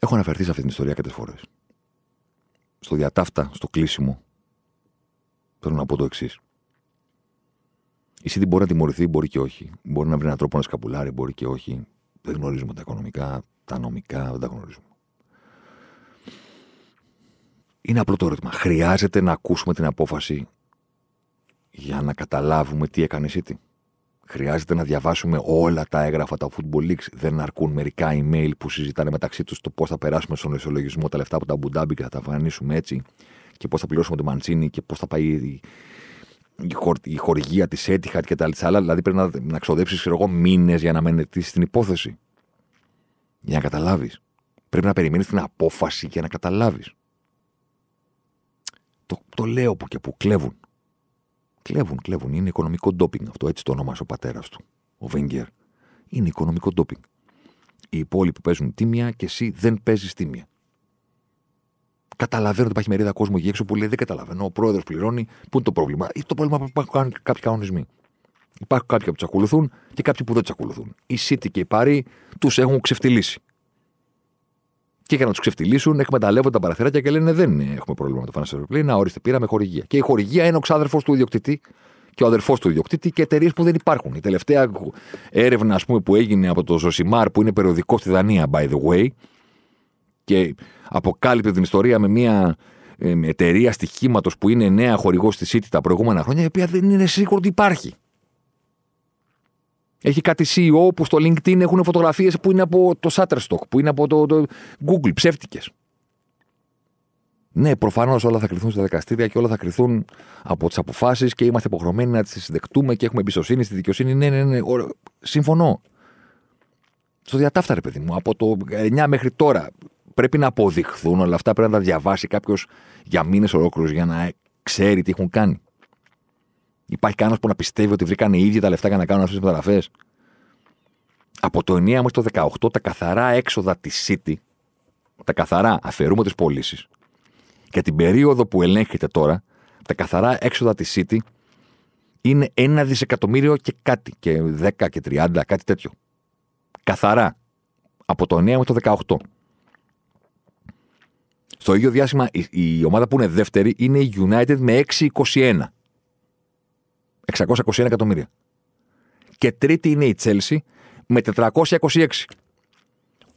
Έχω αναφερθεί σε αυτή την ιστορία κάποιες φορές. Στο διατάφτα, στο κλείσιμο, θέλω να πω το εξής. Η City μπορεί να τιμωρηθεί, μπορεί και όχι. Μπορεί να βρει έναν τρόπο να σκαπουλάρει, μπορεί και όχι. Δεν γνωρίζουμε τα οικονομικά, τα νομικά, δεν τα γνωρίζουμε. Είναι απλό το ερώτημα. Χρειάζεται να ακούσουμε την απόφαση για να καταλάβουμε τι έκανε η City? Χρειάζεται να διαβάσουμε όλα τα έγγραφα, τα Football Leaks? Δεν αρκούν μερικά email που συζητάνε μεταξύ τους το πώς θα περάσουμε στον ισολογισμό τα λεφτά από τα Αμπουντάμπι και θα τα φανίσουμε έτσι και πώς θα πληρώσουμε τον Μαντσίνι και πώς θα πάει η, η, χορ... η χορηγία της Έντιχαρτ και τα Ελτισσαλάτ. Δηλαδή πρέπει να, να ξοδέψεις εγώ μήνες για να μελετήσεις την υπόθεση. Για να καταλάβεις. Πρέπει να περιμένεις την απόφαση για να καταλάβεις. Το, το λέω που και που κλέβουν. Κλέβουν, κλέβουν. Είναι οικονομικό ντόπινγκ αυτό. Έτσι το ονόμασε ο πατέρας του, ο Βενγκέρ. Είναι οικονομικό ντόπινγκ. Οι υπόλοιποι παίζουν τίμια και εσύ δεν παίζεις τίμια. Καταλαβαίνω ότι υπάρχει μερίδα κόσμου εκεί έξω που λέει: δεν καταλαβαίνω. Ο πρόεδρος πληρώνει. Πού είναι το πρόβλημα? Ή το πρόβλημα που υπάρχουν κάποιοι κανονισμοί. Υπάρχουν κάποιοι που τους ακολουθούν και κάποιοι που δεν τους ακολουθούν. Η City και οι Παρί τους έχουν ξεφτυλίσει. Και για να τους ξεφτυλίσουν, εκμεταλλεύονται τα παραθυράκια και λένε: δεν έχουμε πρόβλημα με το Financial Play. Να ορίστε, πήραμε χορηγία. Και η χορηγία είναι ο ξάδερφος του ιδιοκτήτη και ο αδερφός του ιδιοκτήτη και εταιρείες που δεν υπάρχουν. Η τελευταία έρευνα, ας πούμε, που έγινε από το Ζωσιμάρ, που είναι περιοδικό στη Δανία, by the way, και αποκάλυπτε την ιστορία με μια εταιρεία στοιχήματος που είναι νέα χορηγός στη City τα προηγούμενα χρόνια, η οποία δεν είναι σίγουρο ότι υπάρχει. Έχει κάτι σι ι ο που στο LinkedIn έχουν φωτογραφίες που είναι από το Shutterstock, που είναι από το, το Google, ψεύτικες. Ναι, προφανώς όλα θα κριθούν στα δικαστήρια και όλα θα κριθούν από τις αποφάσεις και είμαστε υποχρεωμένοι να τις συνδεκτούμε και έχουμε εμπιστοσύνη στη δικαιοσύνη. Ναι, ναι, ναι, ναι, συμφωνώ. Στο διατάφτα, ρε παιδί μου, από το εννιά μέχρι τώρα πρέπει να αποδειχθούν όλα αυτά. Πρέπει να τα διαβάσει κάποιος για μήνες ολόκληρους για να ξέρει τι έχουν κάνει. Υπάρχει κανένας που να πιστεύει ότι βρήκαν οι ίδιοι τα λεφτά για να κάνουν αυτές τις μεταγραφές? Από το εννιά μέχρι το δεκαοκτώ τα καθαρά έξοδα της City, τα καθαρά, αφαιρούμε τις πωλήσεις. Για την περίοδο που ελέγχεται τώρα, τα καθαρά έξοδα της City είναι ένα δισεκατομμύριο και κάτι, και δέκα και τριάντα, κάτι τέτοιο. Καθαρά. Από το εννιά μέχρι το δεκαοκτώ. Στο ίδιο διάστημα η, η ομάδα που είναι δεύτερη είναι η United με έξι είκοσι ένα. εξακόσια είκοσι ένα εκατομμύρια. Και τρίτη είναι η Τσέλσι με τετρακόσια είκοσι έξι.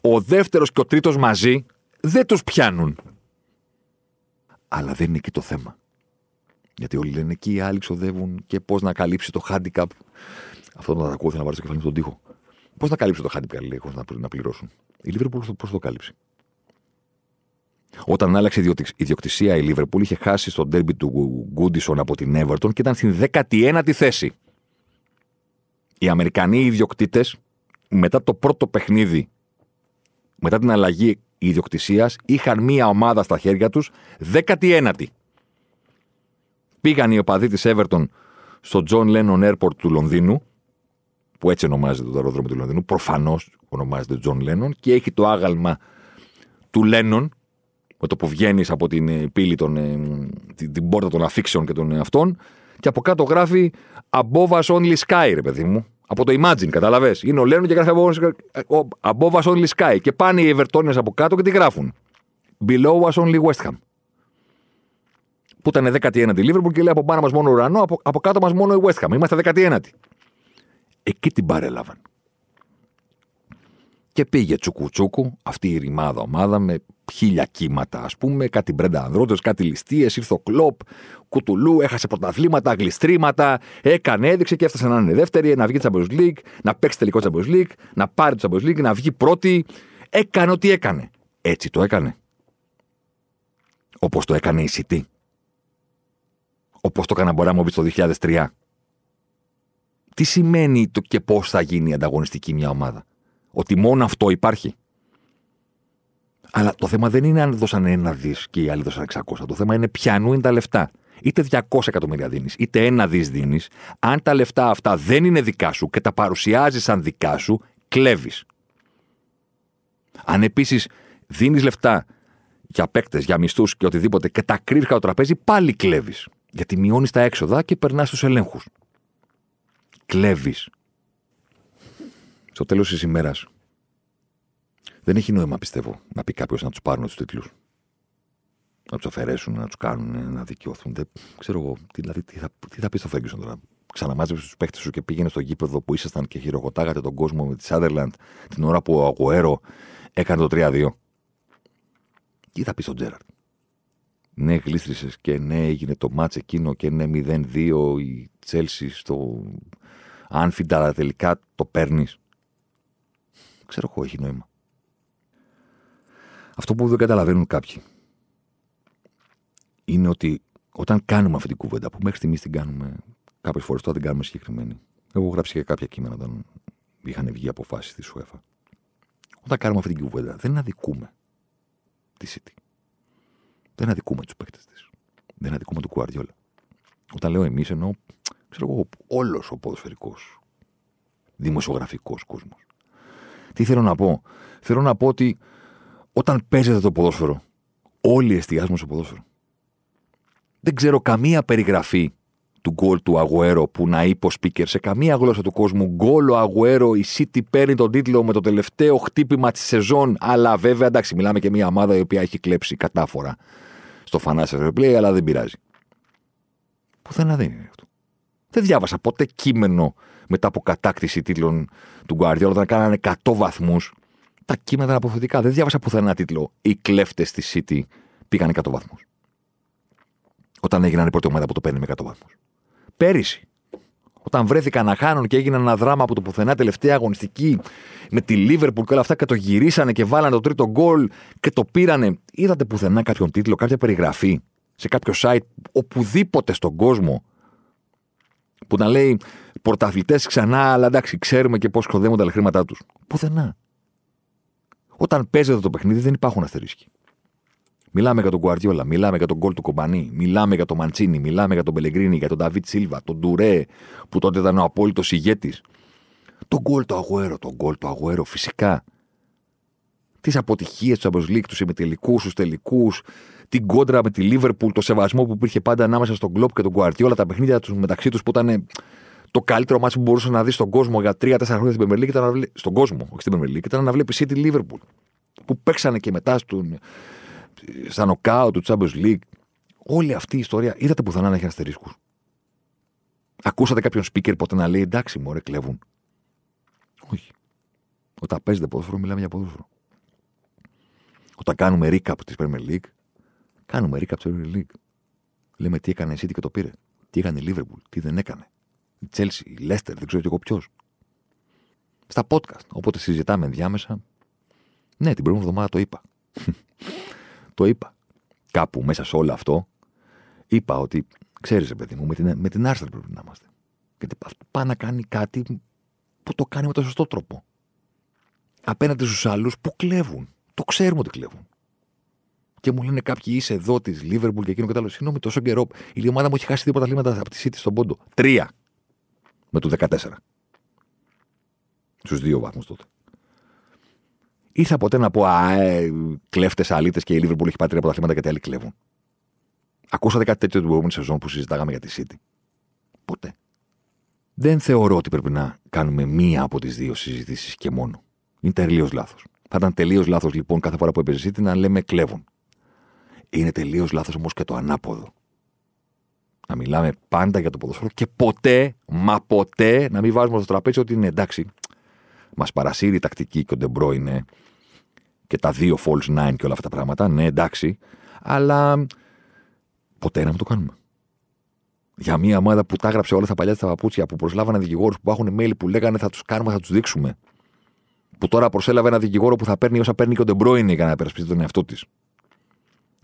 Ο δεύτερος και ο τρίτος μαζί δεν τους πιάνουν. Αλλά δεν είναι εκεί το θέμα. Γιατί όλοι λένε εκεί, οι άλλοι ξοδεύουν και πώς να καλύψει το handicap. Αυτό να τα ακούω, θέλω να πάρει το κεφάλι μου στον τοίχο. Πώς να καλύψει το handicap, λέει, χωρίς να πληρώσουν. Η Liverpool πώς το κάλυψε. Όταν άλλαξε η ιδιοκτησία, η Liverpool είχε χάσει στο ντέρμπι του Γκούντισον από την Έβερτον και ήταν στην δέκατη ένατη θέση. Οι Αμερικανοί ιδιοκτήτες, μετά το πρώτο παιχνίδι, μετά την αλλαγή ιδιοκτησίας, είχαν μία ομάδα στα χέρια τους, δέκατη ένατη. Πήγαν οι οπαδοί της Έβερτον στο John Lennon Airport του Λονδίνου, που έτσι ονομάζεται το αεροδρόμιο του Λονδίνου, προφανώς ονομάζεται John Lennon, και έχει το άγαλμα του Lennon, με το που βγαίνεις από την πύλη, των, την, την πόρτα των αφήξεων και των αυτών, και από κάτω γράφει Above us only sky, ρε παιδί μου. Από το Imagine, καταλαβες. Είναι ο Lennon και γράφει Above us only sky. Και πάνε οι Εβερτόνες από κάτω και τι γράφουν. Below us only West Ham. Που ήταν δέκατη ένατη Liverpool και λέει από πάνω μας μόνο ουρανό, από, από κάτω μας μόνο η West Ham. Είμαστε δέκατη ένατη. Εκεί την παρέλαβαν. Και πήγε τσουκουτσούκου αυτή η ρημάδα ομάδα με χίλια κύματα, ας πούμε, κάτι Μπρέντα Ανδρώτες, κάτι ληστείες, ήρθε ο Κλόπ, κουτουλού, έχασε πρωταθλήματα, γλιστρήματα, έκανε, έδειξε και έφτασε να είναι δεύτερη, να βγει τη Champions League, να παίξει τελικό Champions League, να πάρει τη Champions League, να βγει πρώτη. Έκανε ό,τι έκανε. Έτσι το έκανε. Όπως το έκανε η City. Όπως το έκανε ο Αμπράμοβιτς το δύο χιλιάδες τρία. Τι σημαίνει το και πώς θα γίνει ανταγωνιστική μια ομάδα. Ότι μόνο αυτό υπάρχει. Αλλά το θέμα δεν είναι αν δώσαν ένα δις και οι άλλοι δώσαν εξακόσια. Το θέμα είναι ποιανού είναι τα λεφτά. Είτε διακόσια εκατομμύρια δίνεις, είτε ένα δις δίνεις. Αν τα λεφτά αυτά δεν είναι δικά σου και τα παρουσιάζεις σαν δικά σου, κλέβεις. Αν επίσης δίνεις λεφτά για παίκτες, για μισθούς και οτιδήποτε και τα κρύβεις κάτω το τραπέζι, πάλι κλέβεις. Γιατί μειώνεις τα έξοδα και περνάς στους ελέγχους. Κλέβεις. Στο τέλος της ημέρας δεν έχει νόημα, πιστεύω, να πει κάποιος να τους πάρουν τους τίτλους. Να τους αφαιρέσουν, να τους κάνουν, να δικαιωθούν. Δεν ξέρω εγώ, δηλαδή, τι, θα, τι θα πει στο Ferguson τώρα. Ξαναμάζεψε τους παίχτες σου και πήγαινε στο γήπεδο που ήσασταν και χειροκροτάγατε τον κόσμο με τη Σάντερλαντ την ώρα που ο Αγουέρο έκανε το τρία δύο. Τι θα πει στον Τζέραρντ. Ναι, γλίστρησες και ναι, έγινε το μάτς εκείνο και ναι, μηδέν δύο η Τσέλσι στο Anfield, αλλά τελικά το παίρνεις. Ξέρω εγώ, έχει νόημα. Αυτό που δεν καταλαβαίνουν κάποιοι είναι ότι όταν κάνουμε αυτή την κουβέντα, που μέχρι στιγμής την κάνουμε κάποιες φορές, τώρα την κάνουμε συγκεκριμένη. Εγώ γράψα και κάποια κείμενα όταν είχαν βγει αποφάσεις της UEFA. Όταν κάνουμε αυτή την κουβέντα, δεν αδικούμε τη City. Δεν αδικούμε τους παίκτες της. Δεν αδικούμε τον Guardiola. Όταν λέω εμείς, εννοώ, ξέρω εγώ, όλος ο ποδοσφαιρικός, δημοσιογραφικός κόσμος. Τι θέλω να πω. Θέλω να πω ότι όταν παίζετε το ποδόσφαιρο, όλοι εστιάζουμε στο ποδόσφαιρο. Δεν ξέρω καμία περιγραφή του γκολ του Αγουέρο που να είπε ο speaker σε καμία γλώσσα του κόσμου. Γκολ ο Αγουέρο, η City παίρνει τον τίτλο με το τελευταίο χτύπημα της σεζόν. Αλλά βέβαια, εντάξει, μιλάμε και μια ομάδα η οποία έχει κλέψει κατάφορα στο Financial Replay, αλλά δεν πειράζει. Πουθενά δεν είναι αυτό. Δεν διάβασα ποτέ κείμενο μετά από κατάκτηση τίτλων του Guardiola, όταν κάνανε εκατό βαθμούς. Τα κείμενα ήταν αποθετικά. Δεν διάβασα πουθενά τίτλο. Οι κλέφτες της City πήγαν εκατό βαθμούς. Όταν έγιναν η πρώτη ομάδα που το παίρνει με εκατό βαθμούς. Πέρυσι, όταν βρέθηκαν να χάνουν και έγιναν ένα δράμα από το πουθενά, τελευταία αγωνιστική με τη Λίβερπουλ και όλα αυτά, και το γυρίσανε και βάλανε το τρίτο γκολ και το πήρανε. Είδατε πουθενά κάποιον τίτλο, κάποια περιγραφή σε κάποιο site, οπουδήποτε στον κόσμο, που να λέει πρωταθλητές ξανά, αλλά εντάξει, ξέρουμε και πώς χοδεύονται τα χρήματά τους. Πουθενά. Όταν παίζεται το παιχνίδι, δεν υπάρχουν αστερίσκοι. Μιλάμε για τον Guardiola, μιλάμε για τον γκολ του Κομπανί, μιλάμε για τον Μαντσίνι, μιλάμε για τον Πελεγκρίνι, για τον Νταβίτ Σίλβα, τον Ντουρέ, που τότε ήταν ο απόλυτος ηγέτης. Τον γκολ του Αγουέρο, τον γκολ του Αγουέρο, φυσικά. Τις αποτυχίες του Champions League, τους ημιτελικούς, τους τελικούς, την κόντρα με τη Λίβερπουλ, το σεβασμό που υπήρχε πάντα ανάμεσα στον Κλόπ και τον Guardiola, τα παιχνίδια τους μεταξύ τους που ήταν το καλύτερο μάτς που μπορούσε να δει στον κόσμο για τρία τέσσερα χρόνια στην Premier League, ήταν να βλέ... στον κόσμο, όχι στην Premier League, ήταν να βλέπει City Liverpool. Που παίξανε και μετά στον... στα νοκάου του Champions League. Όλη αυτή η ιστορία, είδατε πουθενά να έχει αστερίσκους. Ακούσατε κάποιον speaker ποτέ να λέει εντάξει, μωρέ, κλέβουν? Όχι. Όταν παίζετε ποδόσφαιρο, μιλάμε για ποδόσφαιρο. Όταν κάνουμε recap της Premier League, κάνουμε recap της Premier League. Λέμε τι έκανε η City και το πήρε. Τι έκανε η Liverpool, τι δεν έκανε. Η Chelsea, η Leicester, δεν ξέρω κι εγώ ποιος. Στα podcast. Οπότε συζητάμε ενδιάμεσα. Ναι, την προηγούμενη εβδομάδα το είπα. Το είπα. Κάπου μέσα σε όλο αυτό είπα ότι ξέρεις, παιδί μου, με την, με την Arsenal πρέπει να είμαστε. Γιατί πάει να κάνει κάτι που το κάνει με τον σωστό τρόπο. Απέναντι στους άλλους που κλέβουν. Το ξέρουμε ότι κλέβουν. Και μου λένε κάποιοι είσαι εδώ τη Λίβερπουλ και εκείνο και το άλλο. Συγγνώμη, τόσο καιρό. Η ομάδα μου έχει χάσει δύο πρωταθλήματα από τη City στον πόντο. Τρία. Με το δεκατέσσερα. Στους δύο βαθμούς τότε. Ήρθα ποτέ να πω α, ε, κλέφτες, αλήτες και η Λίβερπουλ έχει πάρει τρία πρωταθλήματα και οι άλλοι κλέβουν? Ακούσατε κάτι τέτοιο την προηγούμενη σεζόν που συζητάγαμε για τη City? Ποτέ. Δεν θεωρώ ότι πρέπει να κάνουμε μία από τις δύο συζητήσεις και μόνο. Είναι τελείως λάθος. Θα ήταν τελείως λάθος λοιπόν κάθε φορά που έπαιζε City να λέμε κλέβουν. Είναι τελείως λάθος όμως και το ανάποδο. Να μιλάμε πάντα για το ποδόσφαιρο και ποτέ, μα ποτέ, να μην βάζουμε στο τραπέζι ότι είναι εντάξει. Μας παρασύρει η τακτική και ο De Bruyne και τα δύο false nine και όλα αυτά τα πράγματα. Ναι, εντάξει. Αλλά ποτέ να μην το κάνουμε. Για μια ομάδα που τα έγραψε όλα τα παλιά στα παπούτσια, που προσλάβανε δικηγόρους, που έχουν mail που λέγανε θα τους κάνουμε, θα τους δείξουμε. Που τώρα προσέλαβε ένα δικηγόρο που θα παίρνει όσα παίρνει και ο De Bruyne για να υπερασπιστεί τον εαυτό της.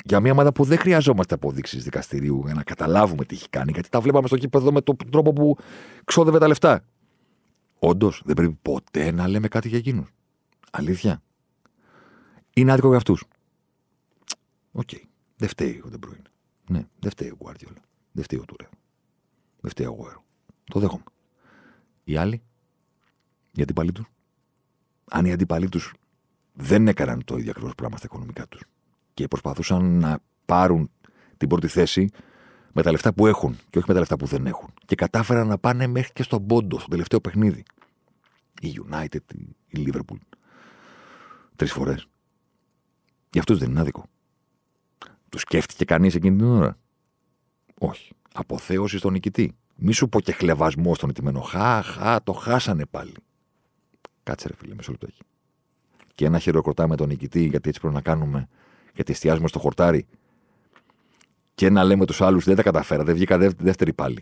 Για μια ομάδα που δεν χρειαζόμαστε αποδείξεις δικαστηρίου για να καταλάβουμε τι έχει κάνει, γιατί τα βλέπαμε στο κήπεδο με τον τρόπο που ξόδευε τα λεφτά. Όντως, δεν πρέπει ποτέ να λέμε κάτι για εκείνους. Αλήθεια. Είναι άδικο για αυτούς. Οκ. Okay. Δεν φταίει ο De Bruyne. Ναι, δεν φταίει ο Guardiola. Δεν φταίει ο Τουρέ. Δεν φταίει ο Αγουέρο. Το δέχομαι. Οι άλλοι, οι αντίπαλοι τους. Αν οι αντίπαλοι τους δεν έκαναν το ίδιο ακριβώς πράγμα στα οικονομικά τους και προσπαθούσαν να πάρουν την πρώτη θέση με τα λεφτά που έχουν και όχι με τα λεφτά που δεν έχουν, και κατάφεραν να πάνε μέχρι και στον πόντο, στο τελευταίο παιχνίδι. Η United, η Liverpool. Τρεις φορές. Για αυτούς δεν είναι άδικο? Τους σκέφτηκε κανείς εκείνη την ώρα? Όχι. Αποθέωση στον νικητή. Μη σου πω και χλεβασμό στον νικημένο. Χα, χα, το χάσανε πάλι. Κάτσε ρε φίλε, μισό λεπτό εκεί. Και ένα χειροκροτάμε τον νικητή, γιατί έτσι πρέπει να κάνουμε, γιατί εστιάζουμε στο χορτάρι. Και να λέμε τους άλλους δεν τα καταφέρατε, βγήκα δεύτερη πάλι.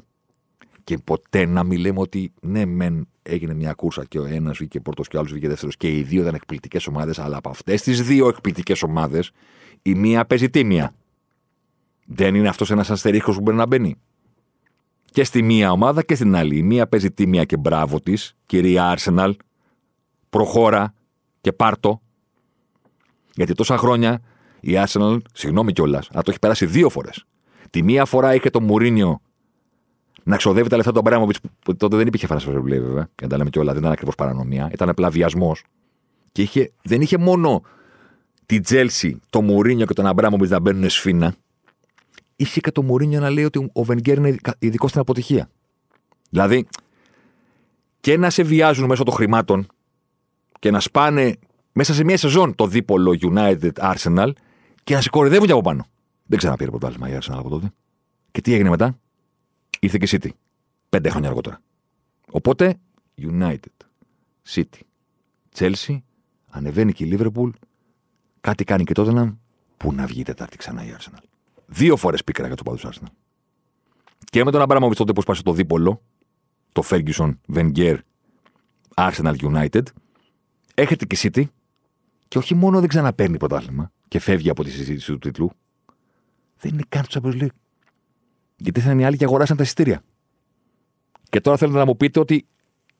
Και ποτέ να μην λέμε ότι ναι, μεν έγινε μια κούρσα και ο ένας βγήκε πρώτος και ο άλλος βγήκε δεύτερος και οι δύο ήταν εκπληκτικές ομάδες, αλλά από αυτές τις δύο εκπληκτικές ομάδες η μία παίζει τίμια. Δεν είναι αυτός ένας αστερίσκος που μπορεί να μπαίνει. Και στη μία ομάδα και στην άλλη. Η μία παίζει τίμια και μπράβο της, κυρία Arsenal. Προχώρα και πάρτο. Γιατί τόσα χρόνια η Arsenal, συγγνώμη κιόλας, αλλά το έχει περάσει δύο φορές. Τη μία φορά είχε τον Μουρίνιο να ξοδεύει τα λεφτά του Αμπράμοβιτς, που τότε δεν υπήρχε φράση βέβαια, και να τα λέμε κιόλας, δεν ήταν ακριβώς παρανομία, ήταν απλά βιασμός. Και είχε, δεν είχε μόνο την Τσέλσι, τον Μουρίνιο και τον Αμπράμοβιτς να μπαίνουν σφίνα, είχε και τον Μουρίνιο να λέει ότι ο Βενγκέρ είναι ειδικός στην αποτυχία. Δηλαδή, και να σε βιάζουν μέσω των χρημάτων και να σπάνε μέσα σε μια σεζόν το δίπολο United Arsenal και να σε κορυδεύουν και από πάνω. Δεν ξαναπήρε πρωτάθλημα η Arsenal από τότε. Και τι έγινε μετά? Ήρθε και City. Πέντε χρόνια αργότερα. Οπότε United, City, Chelsea, ανεβαίνει και η Liverpool. Κάτι κάνει και τότε να. Πού να βγει η Τετάρτη ξανά η Arsenal. Δύο φορές πίκρα για τους οπαδούς Arsenal. Και με τον Αμπράμοβιτς τότε που σπάσε το δίπολο, το Ferguson, Wenger, Arsenal United. Έχετε και City και όχι μόνο δεν ξαναπαίρνει πρωτάθλημα και φεύγει από τη συζήτηση του τίτλου, δεν είναι καν του Champions League. Γιατί ήθελαν οι άλλοι και αγοράσαν τα εισιτήρια. Και τώρα θέλετε να μου πείτε ότι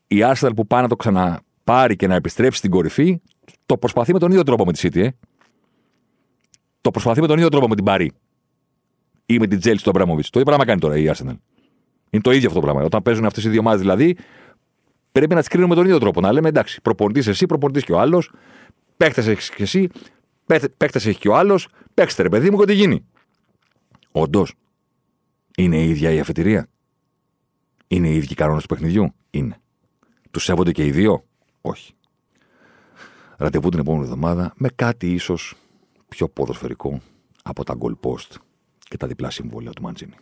η Arsenal που πάει να το ξαναπάρει και να επιστρέψει στην κορυφή, το προσπαθεί με τον ίδιο τρόπο με τη City, ε. Το προσπαθεί με τον ίδιο τρόπο με την Παρί ή με την Chelsea του Αμπράμοβιτς. Το ίδιο πράγμα κάνει τώρα η Arsenal. Είναι το ίδιο αυτό το πράγμα. Όταν παίζουν αυτές οι δύο ομάδες δηλαδή. Πρέπει να τις κρίνουμε με τον ίδιο τρόπο. Να λέμε εντάξει, προπονητής εσύ, προπονητής και ο άλλος, παίχτες έχεις και εσύ, παίχτες έχει και ο άλλος, παίξτε ρε παιδί μου και ό,τι γίνει. Όντως, είναι η ίδια η αφετηρία? Είναι οι ίδιοι οι κανόνες του παιχνιδιού? Είναι. Τους σέβονται και οι δύο? Όχι. Ραντεβού την επόμενη εβδομάδα με κάτι ίσως πιο ποδοσφαιρικό από τα goal post και τα διπλά συμβόλαια του Μαντσίνι.